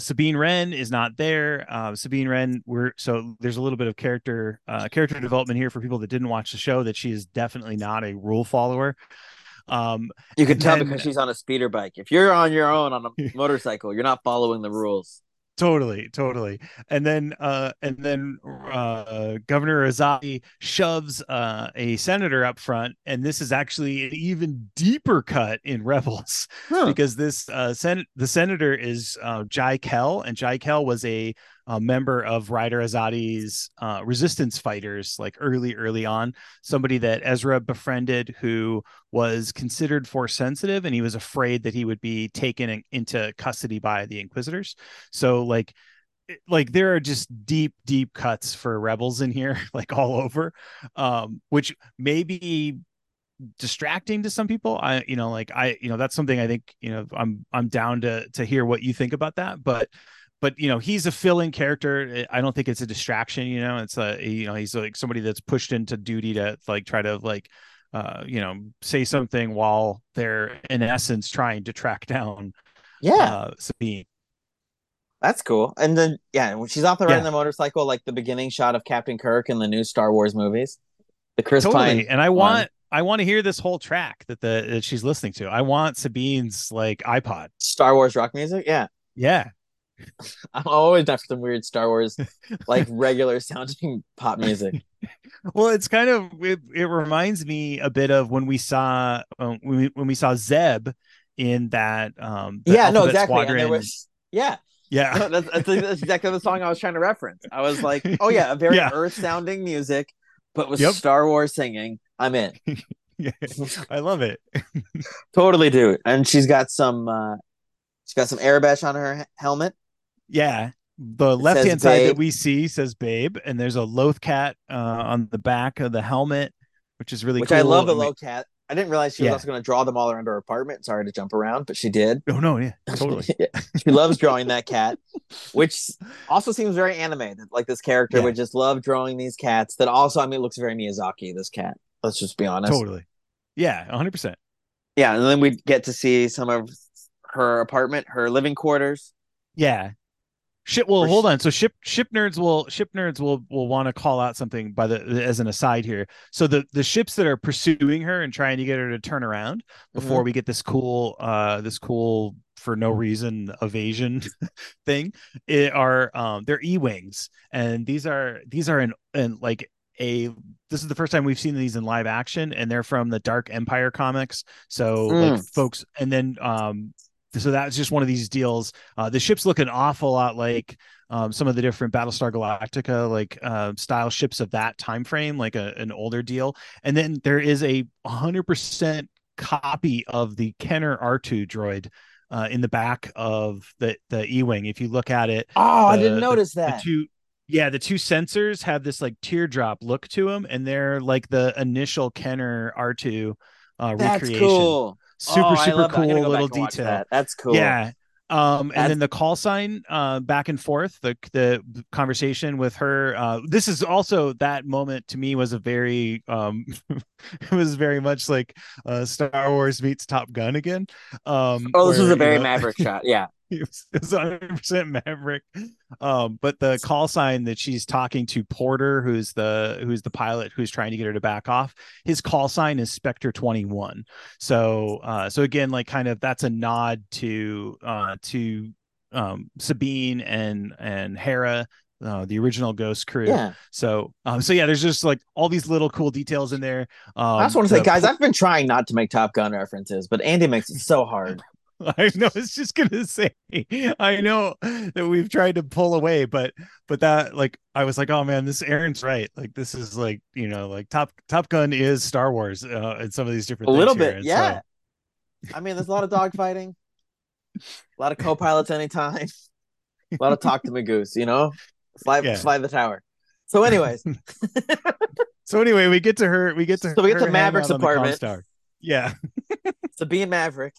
Sabine Wren is not there. There's a little bit of character development here for people that didn't watch the show, that she is definitely not a rule follower. You can tell because she's on a speeder bike. If you're on your own on a motorcycle, you're not following the rules. Totally. And then Governor Azadi shoves a senator up front, and this is actually an even deeper cut in Rebels because this the senator is Jai Kel, and Jai Kel was a member of Ryder Azadi's resistance fighters, like early on, somebody that Ezra befriended who was considered force sensitive, and he was afraid that he would be taken into custody by the Inquisitors. So like there are just deep cuts for Rebels in here, like all over, which may be distracting to some people. That's something I think, you know, I'm down to hear what you think about that, but you know, he's a fill-in character. I don't think it's a distraction. You know, it's he's like somebody that's pushed into duty to like try to like say something while they're in essence trying to track down Sabine. That's cool. And then, yeah, when she's off the riding the motorcycle, like the beginning shot of Captain Kirk in the new Star Wars movies. The Chris Pine. And I want to hear this whole track that she's listening to. I want Sabine's like iPod. Star Wars rock music? Yeah. Yeah. I'm always after some weird Star Wars, like regular sounding pop music. Well, it's kind of it reminds me a bit of when we saw when we saw Zeb in that. Exactly. Squadron. And there was, that's exactly the song I was trying to reference. I was like, oh yeah, a very Earth sounding music, but with Star Wars singing. I'm in. Yeah, I love it. Totally, dude. And she's got some. She's got some airbrush on her helmet. Yeah. The left hand side that we see says babe. And there's a Loth-cat on the back of the helmet, which is really cool. I love the Loth-cat. I didn't realize she was also going to draw them all around her apartment. Sorry to jump around, but she did. Oh, no. Yeah, totally. She loves drawing that cat, which also seems very animated. Like this character would just love drawing these cats that also, I mean, it looks very Miyazaki, this cat. Let's just be honest. Totally. Yeah, 100%. Yeah. And then we get to see some of her apartment, her living quarters. Yeah. So ship nerds will want to call out something as an aside here. So the ships that are pursuing her and trying to get her to turn around before we get this cool for no reason evasion thing they're E-wings, and these are this is the first time we've seen these in live action, and they're from the Dark Empire comics. So like folks, and then so that's just one of these deals. The ship's look an awful lot like some of the different Battlestar Galactica style ships of that time frame, like an older deal. And then there is a 100% copy of the Kenner R2 droid in the back of the E-wing. If you look at it, I didn't notice that. The two sensors have this like teardrop look to them, and they're like the initial Kenner R2 recreation. That's cool. Super cool little detail. That's cool. Yeah. And then the call sign back and forth, the conversation with her. This is also, that moment to me was a very it was very much like Star Wars meets Top Gun again. This was a very Maverick shot. Yeah. It's 100% Maverick, but the call sign that she's talking to Porter, who's the pilot who's trying to get her to back off, his call sign is Spectre 21. So again, like kind of that's a nod to Sabine and Hera, the original Ghost crew. Yeah. So there's just like all these little cool details in there. I just want to say, guys, I've been trying not to make Top Gun references, but Andy makes it so hard. I know. It's just gonna say, I know that we've tried to pull away, but that like I was like, oh man, this Aaron's right. Like this is like Top Gun is Star Wars in some of these different things. A little bit, here. Yeah. So... I mean, there's a lot of dogfighting, a lot of co-pilots anytime, a lot of talk to my goose. Fly the tower. So, anyways. We get to her. We get to Maverick's apartment. Yeah. Sabine Maverick.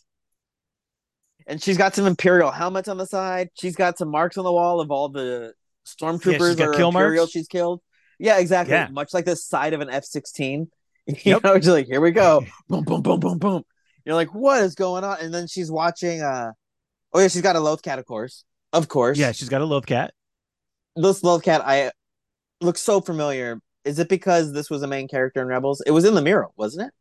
And she's got some Imperial helmets on the side. She's got some marks on the wall of all the stormtroopers she's killed. Yeah, exactly. Yeah. Much like the side of an F-16. She's like, here we go. Boom, boom, boom, boom, boom. You're like, what is going on? And then she's watching. She's got a Loth-cat, of course. Of course. Yeah, she's got a Loth-cat. This Loth-cat looks so familiar. Is it because this was a main character in Rebels? It was in the mural, wasn't it?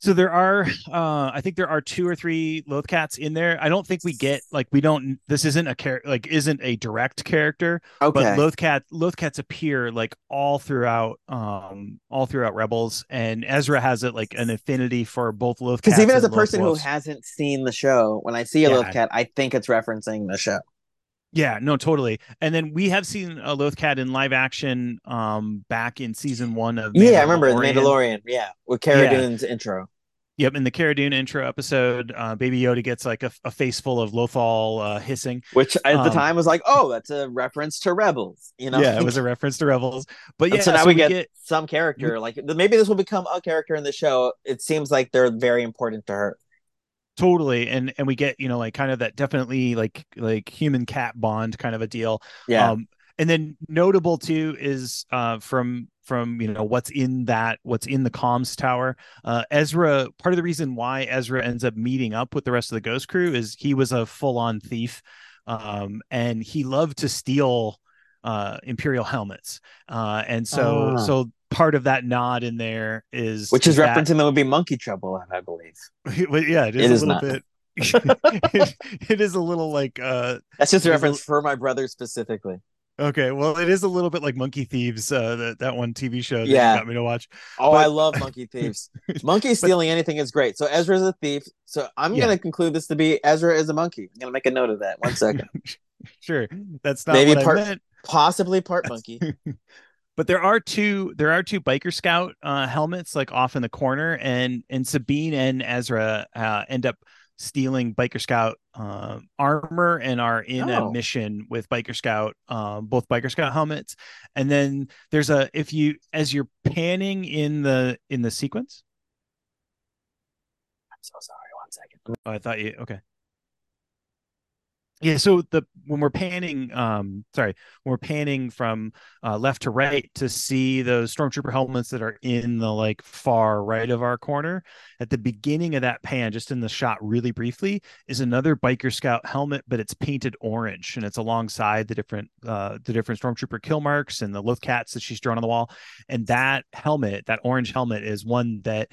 So there are, I think there are 2 or 3 Loth-cats in there. I don't think we get this isn't a character, isn't a direct character. Okay. But Loth-cats appear all throughout Rebels, and Ezra has it like an affinity for both Loth-cats. Because even as a person who hasn't seen the show, when I see a Loth-cat, I think it's referencing the show. Yeah, no, totally. And then we have seen a Loth-cat in live action back in season 1 of Mandalorian. Yeah, I remember Mandalorian. Yeah, with Cara Dune's intro. Yep, in the Cara Dune intro episode, Baby Yoda gets like a face full of Lothal hissing, which at the time was like, oh, that's a reference to Rebels. Yeah, it was a reference to Rebels. But yeah, and so now we get some character. Like maybe this will become a character in the show. It seems like they're very important to her. Totally. And we get, kind of that definitely like human cat bond kind of a deal. Yeah. And then notable too is from what's in the comms tower. Ezra, part of the reason why Ezra ends up meeting up with the rest of the Ghost crew is he was a full on thief. And he loved to steal Imperial helmets. So part of that nod in there is, which is referencing the movie Monkey Trouble, I believe. Yeah, it is a little bit. It is a little like that's just a reference for my brother specifically. Okay, well, it is a little bit like Monkey Thieves, that one TV show that you got me to watch. Oh, I love Monkey Thieves. Monkey stealing anything is great. So Ezra's a thief. So I'm going to conclude this to be Ezra is a monkey. I'm going to make a note of that. One second. Sure, that's not maybe what part, I meant. Possibly part monkey. But there are two biker scout helmets like off in the corner, and Sabine and Ezra end up stealing biker scout armor and are in a mission with biker scout both biker scout helmets. And then there's as you're panning in the sequence. I'm so sorry, one second. Oh, I thought you okay. Yeah, so when we're panning from left to right to see those stormtrooper helmets that are in the like far right of our corner, at the beginning of that pan, just in the shot really briefly, is another biker scout helmet, but it's painted orange and it's alongside the different stormtrooper kill marks and the Loth-cats that she's drawn on the wall. And that helmet, that orange helmet, is one that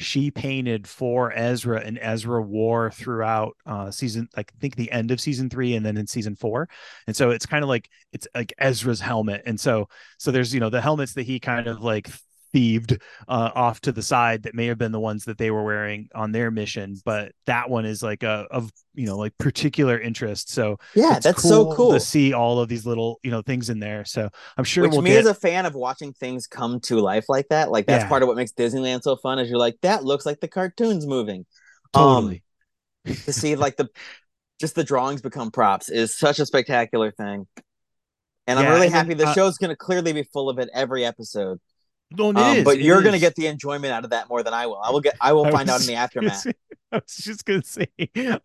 she painted for Ezra, and Ezra wore throughout season, I think the end of season 3 and then in season 4. And so it's kind of like, it's like Ezra's helmet. And so there's, you know, the helmets that he kind of like thieved off to the side that may have been the ones that they were wearing on their mission. But that one is like of, you know, like particular interest. So yeah, that's so cool to see all of these little, you know, things in there. So I'm sure as a fan of watching things come to life like that, like that's part of what makes Disneyland so fun, is you're like, that looks like the cartoons moving. Totally. To see like the drawings become props is such a spectacular thing. And I'm really happy the show's going to clearly be full of it every episode. But you're going to get the enjoyment out of that more than I will. I will find out in the aftermath. I was just going to say,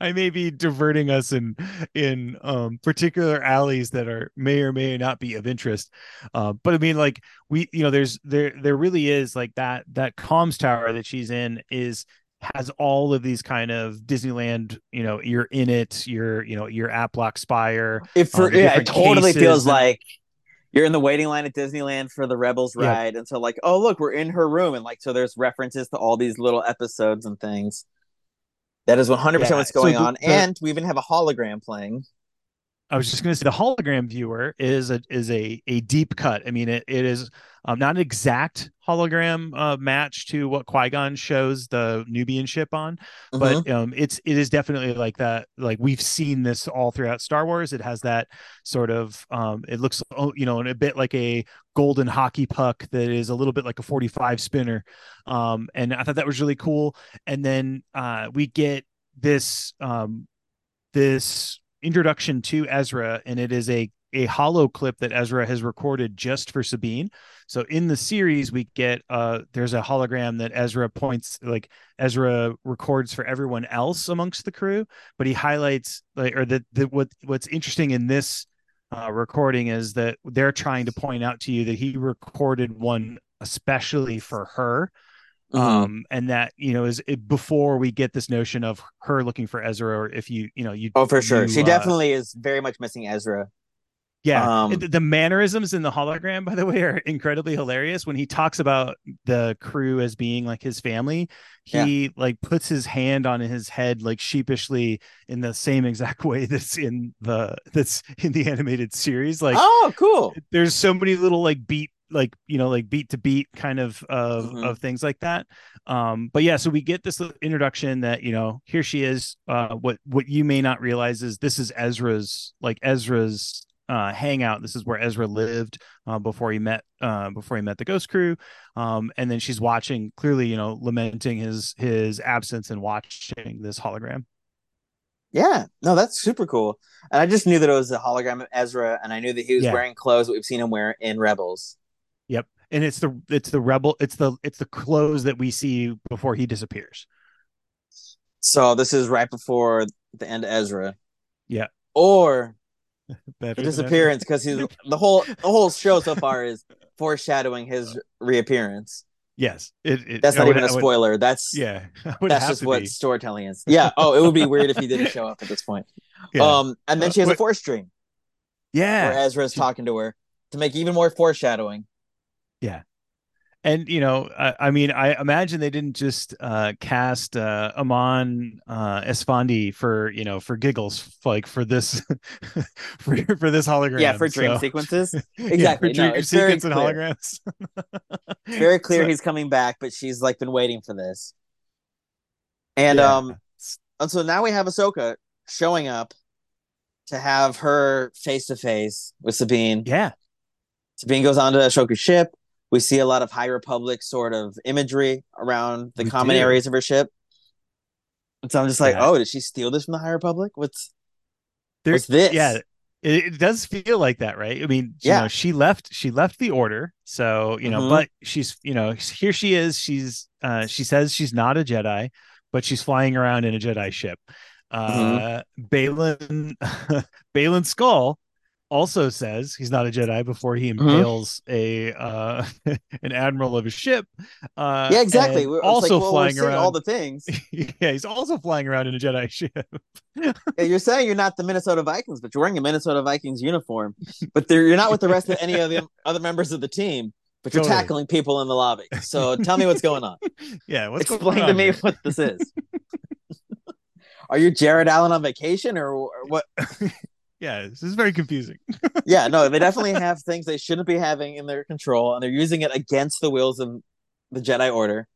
I may be diverting us in particular alleys that may or may not be of interest. But I mean, like there really is like that comms tower that she's in has all of these kind of Disneyland, you know, you're in it, your Aplok Spire. It totally feels like you're in the waiting line at Disneyland for the Rebels ride. And so like, oh, look, we're in her room. And like, so there's references to all these little episodes and things. That is 100% what's going on. And we even have a hologram playing. I was just going to say the hologram viewer is a deep cut. I mean, it is not an exact hologram match to what Qui-Gon shows the Nubian ship on, but it is definitely like that. Like we've seen this all throughout Star Wars. It has that sort of it looks, you know, a bit like a golden hockey puck that is a little bit like a 45 spinner. And I thought that was really cool. And then we get this this introduction to Ezra, and it is a holo clip that Ezra has recorded just for Sabine. So in the series, we get there's a hologram that Ezra records for everyone else amongst the crew, but he highlights what's interesting in this recording is that they're trying to point out to you that he recorded one especially for her. And that, you know, is it, before we get this notion of her looking for Ezra, or if you oh, for sure. She definitely is very much missing Ezra. Yeah. The mannerisms in the hologram, by the way, are incredibly hilarious. When he talks about the crew as being like his family, he like puts his hand on his head, like sheepishly, in the same exact way that's in the animated series. Like, oh, cool. There's so many little like beat to beat kind of things like that. But yeah, so we get this introduction that, you know, here she is. What you may not realize is this is Ezra's hangout. This is where Ezra lived before he met the Ghost crew. And then she's watching, clearly, you know, lamenting his absence and watching this hologram. Yeah, no, that's super cool. And I just knew that it was a hologram of Ezra, and I knew that he was wearing clothes that we've seen him wear in Rebels. Yep. And it's the clothes that we see before he disappears. So this is right before the end of Ezra. Yeah. Or the disappearance, because he's the whole show so far is foreshadowing his reappearance. Yes. That's not even a spoiler. That's just what storytelling is. Yeah. Oh, it would be weird if he didn't show up at this point. Yeah. And then she has a Force dream. Yeah. Where Ezra's talking to her to make even more foreshadowing. Yeah. And, you know, I mean, I imagine they didn't just cast Amon Esfandi for, you know, for giggles, like for this, for this hologram. Yeah, for dream sequences. Exactly. Yeah, dream sequence and holograms. It's very clear he's coming back, but she's like been waiting for this. And and so now we have Ahsoka showing up to have her face to face with Sabine. Yeah. Sabine goes onto Ahsoka's ship. We see a lot of High Republic sort of imagery around the common areas of her ship. And so I'm just like, oh, did she steal this from the High Republic? What's this? Yeah, it does feel like that, right? I mean, you know, she left the Order. So, you know, but she's, you know, here she is. She's she says she's not a Jedi, but she's flying around in a Jedi ship. Baylan Skoll also says he's not a Jedi before he impales an admiral of his ship. Yeah, exactly. We're also flying around all the things. Yeah, he's also flying around in a Jedi ship. Yeah, you're saying you're not the Minnesota Vikings, but you're wearing a Minnesota Vikings uniform. But you're not with the rest of any of the other members of the team. But you're tackling people in the lobby. So tell me what's going on. Yeah, explain to me what this is. Are you Jared Allen on vacation or what? Yeah, this is very confusing. Yeah, no, they definitely have things they shouldn't be having in their control, and they're using it against the wills of the Jedi Order.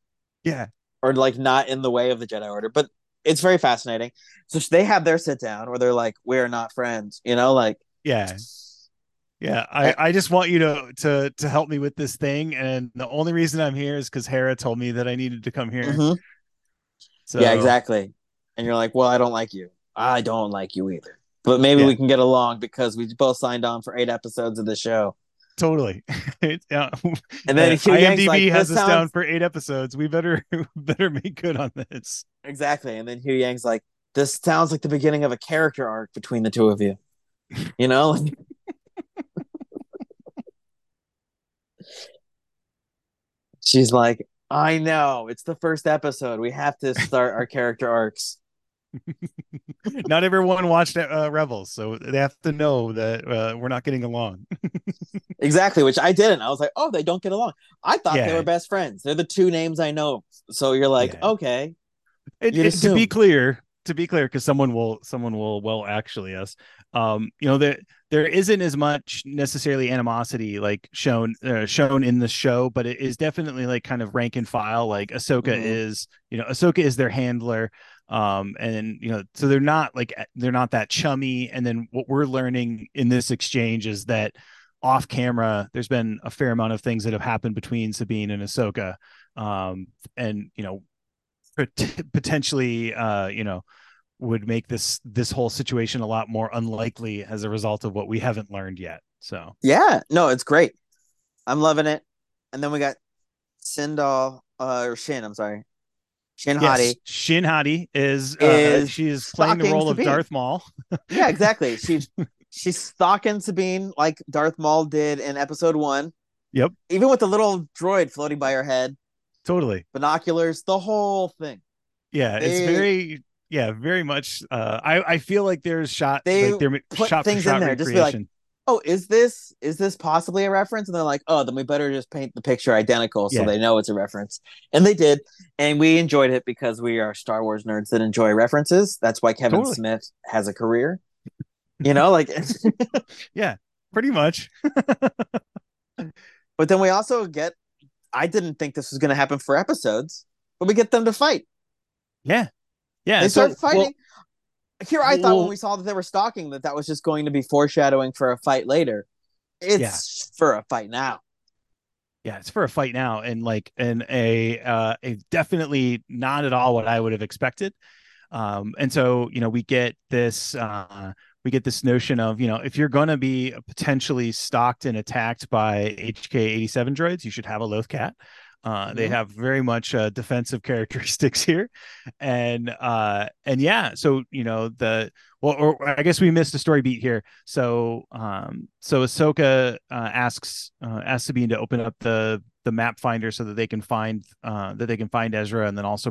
Yeah. Or, like, not in the way of the Jedi Order. But it's very fascinating. So they have their sit-down where they're like, we're not friends, you know? Like, yeah. Yeah, I just want you to help me with this thing, and the only reason I'm here is because Hera told me that I needed to come here. Mm-hmm. So... Yeah, exactly. And you're like, well, I don't like you. I don't like you either. But maybe we can get along because we both signed on for 8 episodes of the show. Totally. And then IMDb like, has us down for 8 episodes. We better make good on this. Exactly. And then Huyang's like, this sounds like the beginning of a character arc between the two of you. You know? She's like, I know. It's the first episode. We have to start our character arcs. Not everyone watched Rebels, so they have to know that we're not getting along. Exactly, which I didn't. I was like, oh, they don't get along. I thought they were best friends. They're the two names I know. So you're like, okay. To be clear, because someone will well actually us. You know, there isn't as much necessarily animosity like shown in the show, but it is definitely like kind of rank and file. Like Ahsoka is their handler. And you know, so they're not that chummy. And then what we're learning in this exchange is that off camera, there's been a fair amount of things that have happened between Sabine and Ahsoka. And you know, potentially, you know, would make this whole situation a lot more unlikely as a result of what we haven't learned yet. So yeah, no, it's great. I'm loving it. And then we got Shin Hati. Yes, Shin Hati is she is playing the role of Darth Maul. Yeah, exactly. She's stalking Sabine like Darth Maul did in episode 1. Yep. Even with the little droid floating by her head. Totally. Binoculars, the whole thing. Yeah, it's very much. I feel like there's shot. They like they're put shot things shot in there. Just be like, oh, is this possibly a reference? And they're like, oh, then we better just paint the picture identical so they know it's a reference. And they did, and we enjoyed it because we are Star Wars nerds that enjoy references. That's why Kevin Smith has a career. You know, like yeah, pretty much. But then we also get. I didn't think this was going to happen for episodes, but we get them to fight. Yeah. Yeah. They start fighting. I thought when we saw that they were stalking, that was just going to be foreshadowing for a fight later. It's for a fight now. Yeah. It's for a fight now. And like, a definitely not at all what I would have expected. And so, you know, we get this notion of, you know, if you're going to be potentially stalked and attacked by HK-87 droids, you should have a Loth-cat. They have very much defensive characteristics here. And yeah, so, you know, I guess we missed a story beat here. So, so Ahsoka asks Sabine to open up the map finder so that they can find Ezra and then also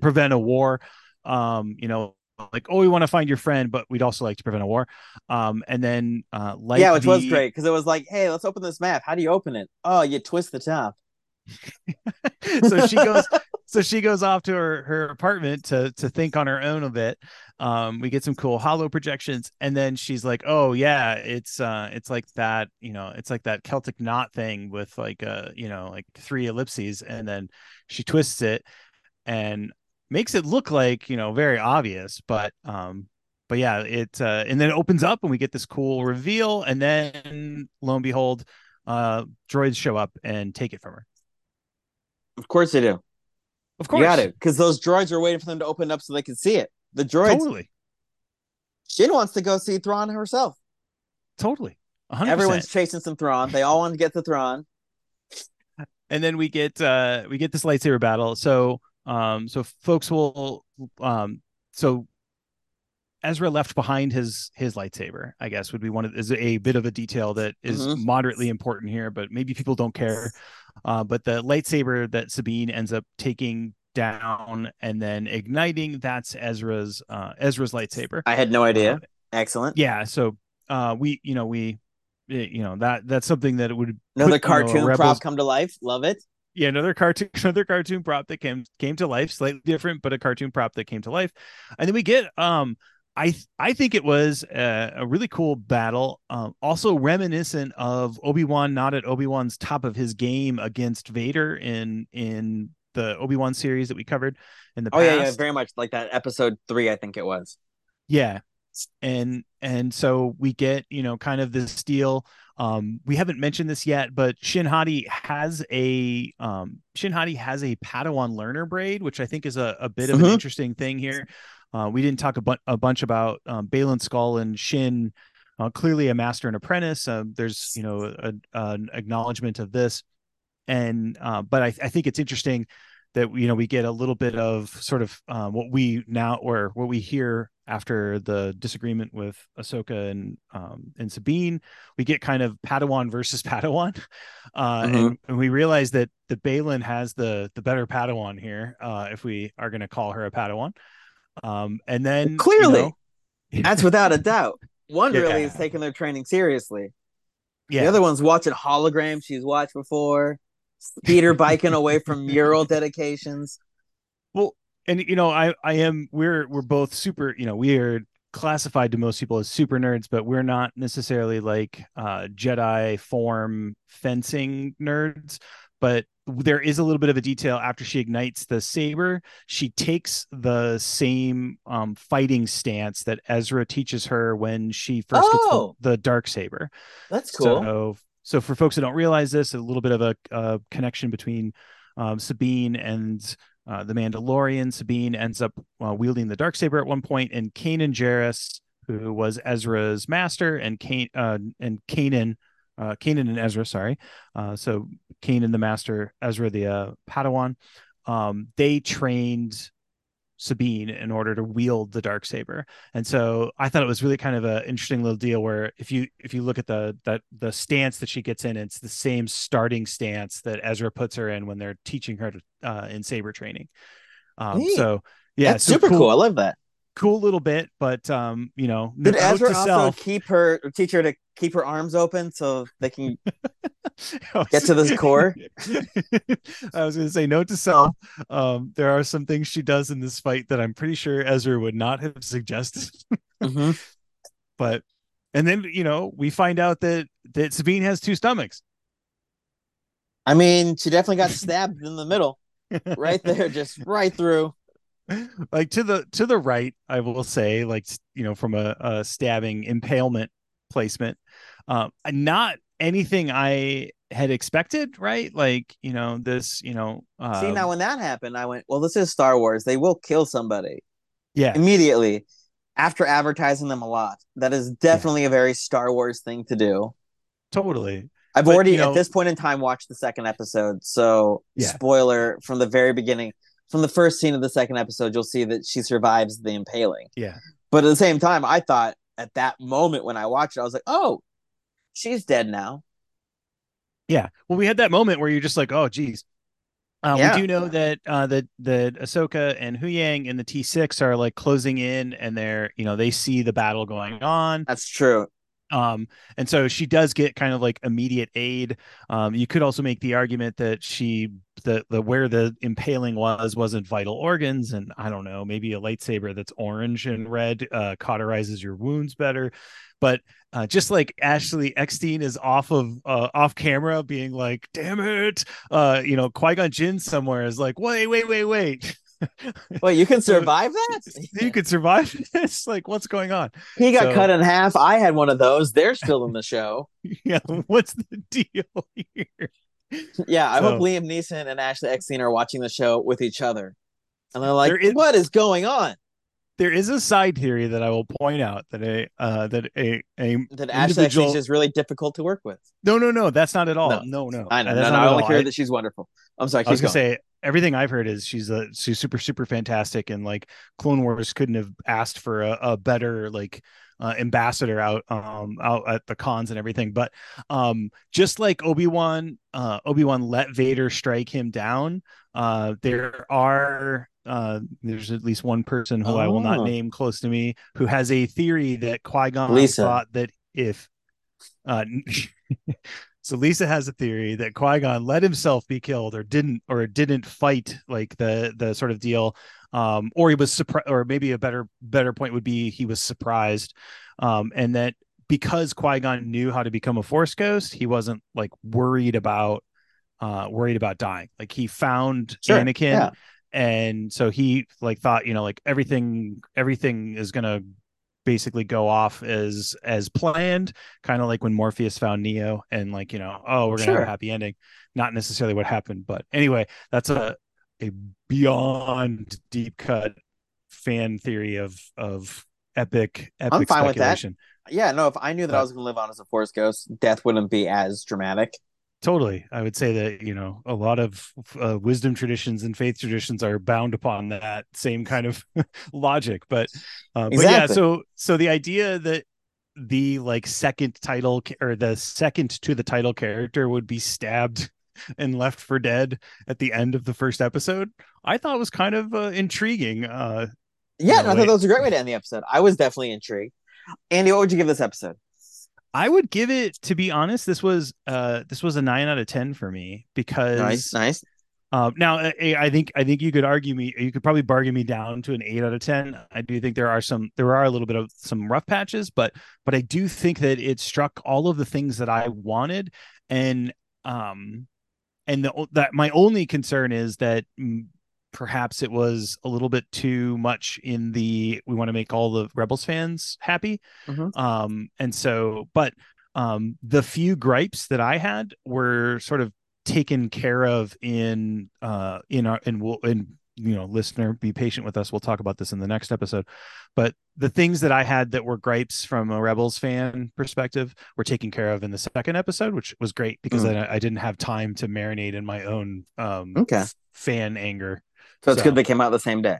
prevent a war. You know, like, oh, we want to find your friend, but we'd also like to prevent a war. And then like, yeah, which was great because it was like, hey, let's open this map. How do you open it? Oh, you twist the top. So she goes off to her apartment to think on her own a bit. We get some cool holo projections, and then she's like, oh yeah, it's like that, you know, it's like that Celtic knot thing with like you know, like three ellipses, and then she twists it and makes it look like, you know, very obvious, but yeah, it and then it opens up and we get this cool reveal, and then lo and behold, droids show up and take it from her. Of course they do. Of course. You got it. Because those droids are waiting for them to open up so they can see it. The droids. Totally. Shin wants to go see Thrawn herself. Totally. 100%. Everyone's chasing some Thrawn. They all want to get the Thrawn. And then we get this lightsaber battle. So folks will so Ezra left behind his lightsaber, I guess, would be one of, is a bit of a detail that is moderately important here, but maybe people don't care. But the lightsaber that Sabine ends up taking down and then igniting, that's Ezra's lightsaber. I had no idea. Excellent. Yeah. So we that's something that it would, another cartoon prop come to life. Love it. Yeah, another cartoon prop that came to life, slightly different, but a cartoon prop that came to life. And then we get I think it was a really cool battle, also reminiscent of Obi-Wan, not at Obi-Wan's top of his game against Vader in the Obi-Wan series that we covered in the past. Oh yeah, very much like that episode 3, I think it was. Yeah, and so we get, you know, kind of this deal. We haven't mentioned this yet, but Shin Hati has a Padawan learner braid, which I think is a bit of an interesting thing here. We didn't talk a bunch about Baylan Skoll and Shin, clearly a master and apprentice. There's, you know, an acknowledgement of this, and but I think it's interesting that, you know, we get a little bit of sort of what we hear after the disagreement with Ahsoka and Sabine. We get kind of Padawan versus Padawan, and we realize that the Baylan has the better Padawan here, if we are going to call her a Padawan. And then clearly, you know, that's without a doubt. One really is taking their training seriously. Yeah. The other one's watching holograms she's watched before, speeder biking away from mural dedications. Well, and you know, we're both super, you know, we are classified to most people as super nerds, but we're not necessarily like Jedi form fencing nerds. But there is a little bit of a detail after she ignites the saber. She takes the same fighting stance that Ezra teaches her when she first gets the Darksaber. That's cool. So for folks that don't realize this, a little bit of a connection between Sabine and the Mandalorian. Sabine ends up wielding the Darksaber at one point, and Kanan Jarrus, who was Ezra's master, Kanan and Ezra, sorry. So Kanan the master, Ezra the Padawan. They trained Sabine in order to wield the Darksaber, and so I thought it was really kind of an interesting little deal where if you look at the stance that she gets in, it's the same starting stance that Ezra puts her in when they're teaching her to, in saber training. So yeah, that's super cool. I love that. Cool little bit, but you know, did Ezra also teach her to keep her arms open so they can get to this core? I was going to say, note to self: there are some things she does in this fight that I'm pretty sure Ezra would not have suggested. But and then, you know, we find out that Sabine has two stomachs. I mean, she definitely got stabbed in the middle, right there, just right through. Like to the right, I will say, like, you know, from a stabbing impalement placement, not anything I had expected, right? Like, you know, this, you know, see, now when that happened, I went, well, this is Star Wars. They will kill somebody, immediately after advertising them a lot. That is definitely a very Star Wars thing to do. Totally. I've already, you know, at this point in time, watched the second episode, so spoiler from the very beginning. From the first scene of the second episode, you'll see that she survives the impaling. Yeah. But at the same time, I thought at that moment when I watched it, I was like, oh, she's dead now. Yeah. Well, we had that moment where you're just like, oh, geez. We do know that that Ahsoka and Huyang and the T6 are like closing in, and they're, you know, they see the battle going on. That's true. And so she does get kind of like immediate aid. You could also make the argument that where the impaling wasn't vital organs, and I don't know, maybe a lightsaber that's orange and red cauterizes your wounds better. But just like Ashley Eckstein is off camera being like, damn it. You know, Qui-Gon Jinn somewhere is like, wait. Wait, you can survive that? You could survive this? Like, what's going on? He got cut in half. I had one of those. They're still in the show. Yeah, what's the deal here? Yeah, I hope Liam Neeson and Ashley Eckstein are watching the show with each other. And they're like, what is going on? There is a side theory that I will point out that that Ashley Eckstein is really difficult to work with. No, that's not at all. No. I know. I only hear that she's wonderful. I'm sorry. I was going to say, everything I've heard is she's super, super fantastic, and like Clone Wars couldn't have asked for a better ambassador out at the cons and everything. But just like Obi-Wan let Vader strike him down. There's at least one person who I will not name close to me who has a theory that Qui-Gon thought that if so Lisa has a theory that Qui-Gon let himself be killed or didn't fight, like the sort of deal, or he was surprised, or maybe a better point would be he was surprised, and that because Qui-Gon knew how to become a Force ghost, he wasn't like worried about dying. Like he found Anakin. Yeah. And so he like thought, you know, like everything is going to basically go off as planned, kind of like when Morpheus found Neo and like, you know, we're going to have a happy ending. Not necessarily what happened. But anyway, that's a beyond deep cut fan theory of epic I'm fine speculation. With that. Yeah, no, if I knew that I was going to live on as a Force ghost, death wouldn't be as dramatic. Totally. I would say that, you know, a lot of wisdom traditions and faith traditions are bound upon that same kind of logic. But yeah, so the idea that the like second title or the second to the title character would be stabbed and left for dead at the end of the first episode, I thought was kind of intriguing. I thought that was a great way to end the episode. I was definitely intrigued. Andy, what would you give this episode? I would give it, to be honest, this was a 9 out of 10 for me, because nice. Now I think you could probably bargain me down to an 8 out of 10. I do think there are a little bit of some rough patches, but I do think that it struck all of the things that I wanted, and my only concern is that perhaps it was a little bit too much in the we want to make all the Rebels fans happy. Mm-hmm. And so the few gripes that I had were sort of taken care of in you know, listener, be patient with us. We'll talk about this in the next episode. But the things that I had that were gripes from a Rebels fan perspective were taken care of in the second episode, which was great because I didn't have time to marinate in my own fan anger. So it's good they came out the same day.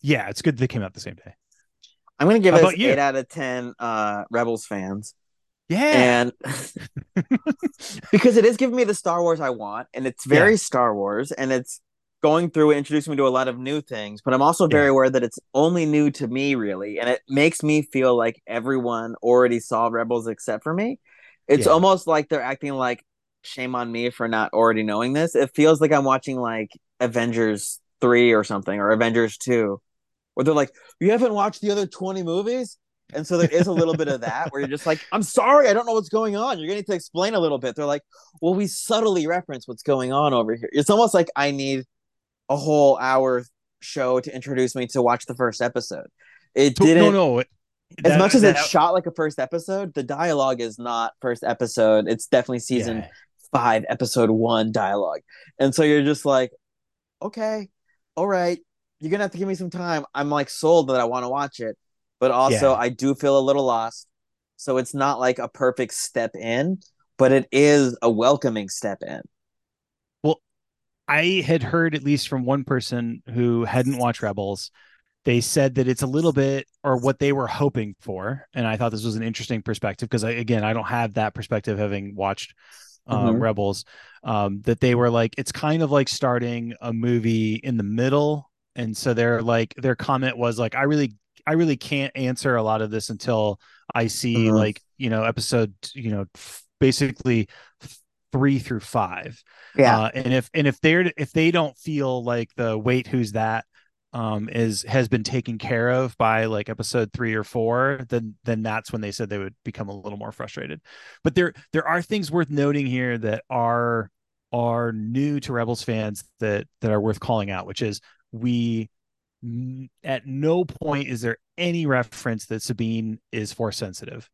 Yeah, it's good they came out the same day. I'm going to give it 8 out of 10 Rebels fans. Yeah. And because it is giving me the Star Wars I want, and it's very Star Wars, and it's going through and introducing me to a lot of new things, but I'm also very aware that it's only new to me, really, and it makes me feel like everyone already saw Rebels except for me. It's almost like they're acting like, shame on me for not already knowing this. It feels like I'm watching like Avengers 3 or something, or Avengers 2, where they're like, you haven't watched the other 20 movies? And so there is a little bit of that where you're just like, I'm sorry, I don't know what's going on. You're going to need to explain a little bit. They're like, well, we subtly reference what's going on over here. It's almost like I need a whole hour show to introduce me to watch the first episode. It didn't. No. As much as it's shot like a first episode, the dialogue is not first episode. It's definitely season 5, episode 1 dialogue. And so you're just like, okay, all right, you're going to have to give me some time. I'm like sold that I want to watch it, but also I do feel a little lost. So it's not like a perfect step in, but it is a welcoming step in. Well, I had heard at least from one person who hadn't watched Rebels, they said that it's a little bit, or what they were hoping for. And I thought this was an interesting perspective because, I don't have that perspective having watched Rebels, that they were like, it's kind of like starting a movie in the middle. And so they're like, their comment was like, I really can't answer a lot of this until I see like, you know, episode, you know, basically 3 through 5. Yeah. And if they don't feel like the wait, who's that has been taken care of by like episode 3 or 4, then that's when they said they would become a little more frustrated. But there are things worth noting here that are new to Rebels fans that are worth calling out, which is at no point is there any reference that Sabine is force sensitive.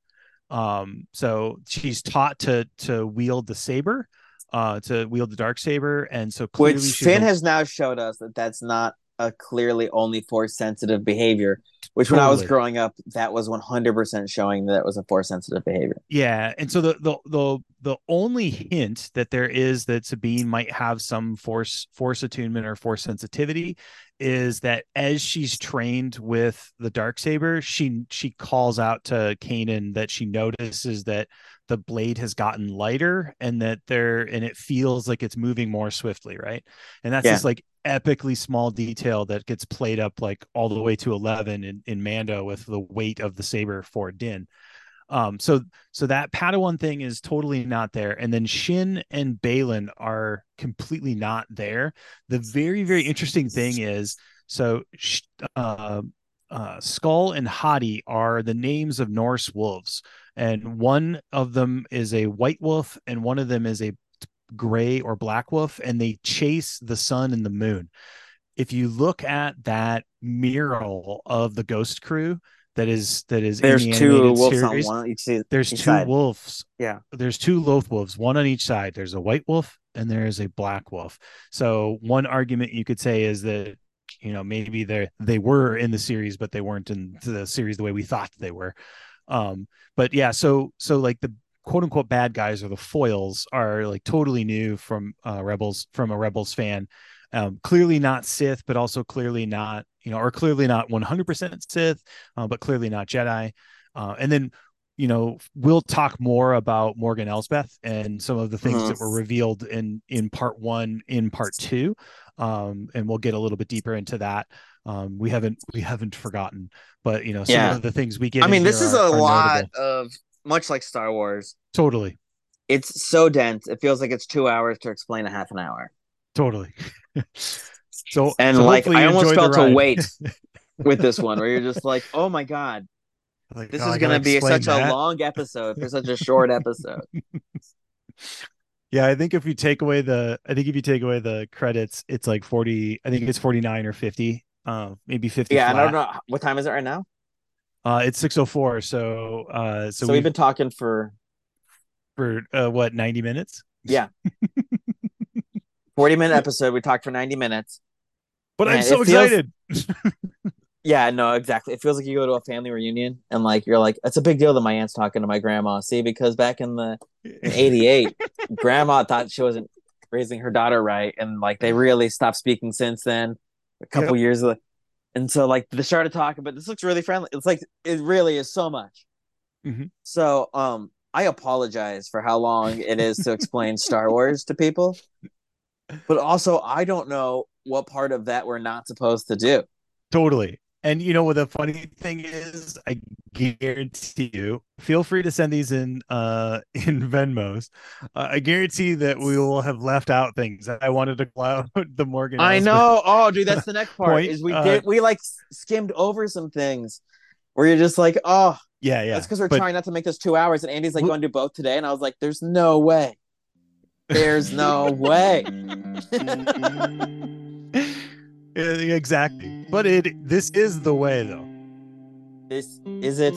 So she's taught to wield the saber, to wield the Darksaber, and so clearly, which Finn has now showed us that that's not a clearly only force sensitive behavior. Which totally. When I was growing up, that was 100% showing that it was a force sensitive behavior. Yeah, and so the only hint that there is that Sabine might have some force attunement or force sensitivity is that as she's trained with the Darksaber, she calls out to Kanan that she notices that the blade has gotten lighter and and it feels like it's moving more swiftly, right? And that's just like epically small detail that gets played up like all the way to 11 in Mando with the weight of the saber for Din. So that Padawan thing is totally not there. And then Shin and Baylan are completely not there. The very, very interesting thing is, so Skull and Hati are the names of Norse wolves. And one of them is a white wolf and one of them is a gray or black wolf. And they chase the sun and the moon. If you look at that mural of the Ghost crew, that is there's in the two wolves series, on one on each side. There's each two side. Wolves. Yeah. There's two Loth wolves, one on each side. There's a white wolf and there is a black wolf. So one argument you could say is that, you know, maybe they were in the series, but they weren't in the series the way we thought they were. But yeah, so like the quote unquote bad guys or the foils are like totally new from Rebels, from a Rebels fan. Clearly not Sith, but also clearly not, you know, or clearly not 100% Sith, but clearly not Jedi. And then, you know, we'll talk more about Morgan Elsbeth and some of the things that were revealed in part 1, in part 2. And we'll get a little bit deeper into that. We haven't forgotten, but you know, some of the things we get. I mean, this is a lot of, much like Star Wars. Totally. It's so dense. It feels like it's 2 hours to explain a half an hour. Totally. So and so like I almost felt a weight with this one where you're just like, oh my god, like, this is gonna be such a long episode for such a short episode. Yeah, I think if you take away the credits, it's like 40. I think it's 49 or 50, maybe 50. Yeah, flat. I don't know what time is it right now. It's 6:04. So we've been talking for what, 90 minutes? Yeah. 40-minute episode. We talked for 90 minutes. But I'm so excited. Yeah, no, exactly. It feels like you go to a family reunion and like you're like, it's a big deal that my aunt's talking to my grandma. See, because back in the 88, grandma thought she wasn't raising her daughter right. And like they really stopped speaking since then, a couple years. And so like they started talking, but this looks really friendly. It's like it really is so much. Mm-hmm. So I apologize for how long it is to explain Star Wars to people. But also, I don't know what part of that we're not supposed to do. Totally. And you know what the funny thing is? I guarantee you, feel free to send these in Venmos. I guarantee that we will have left out things. I wanted to cloud the Morgan. I know. Oh, dude, that's the next part. Is we like skimmed over some things where you're just like, oh, yeah. That's because we're trying not to make this 2 hours. And Andy's like, going to do both today, and I was like, there's no way. There's no way. Exactly. But this is the way, though. This is it.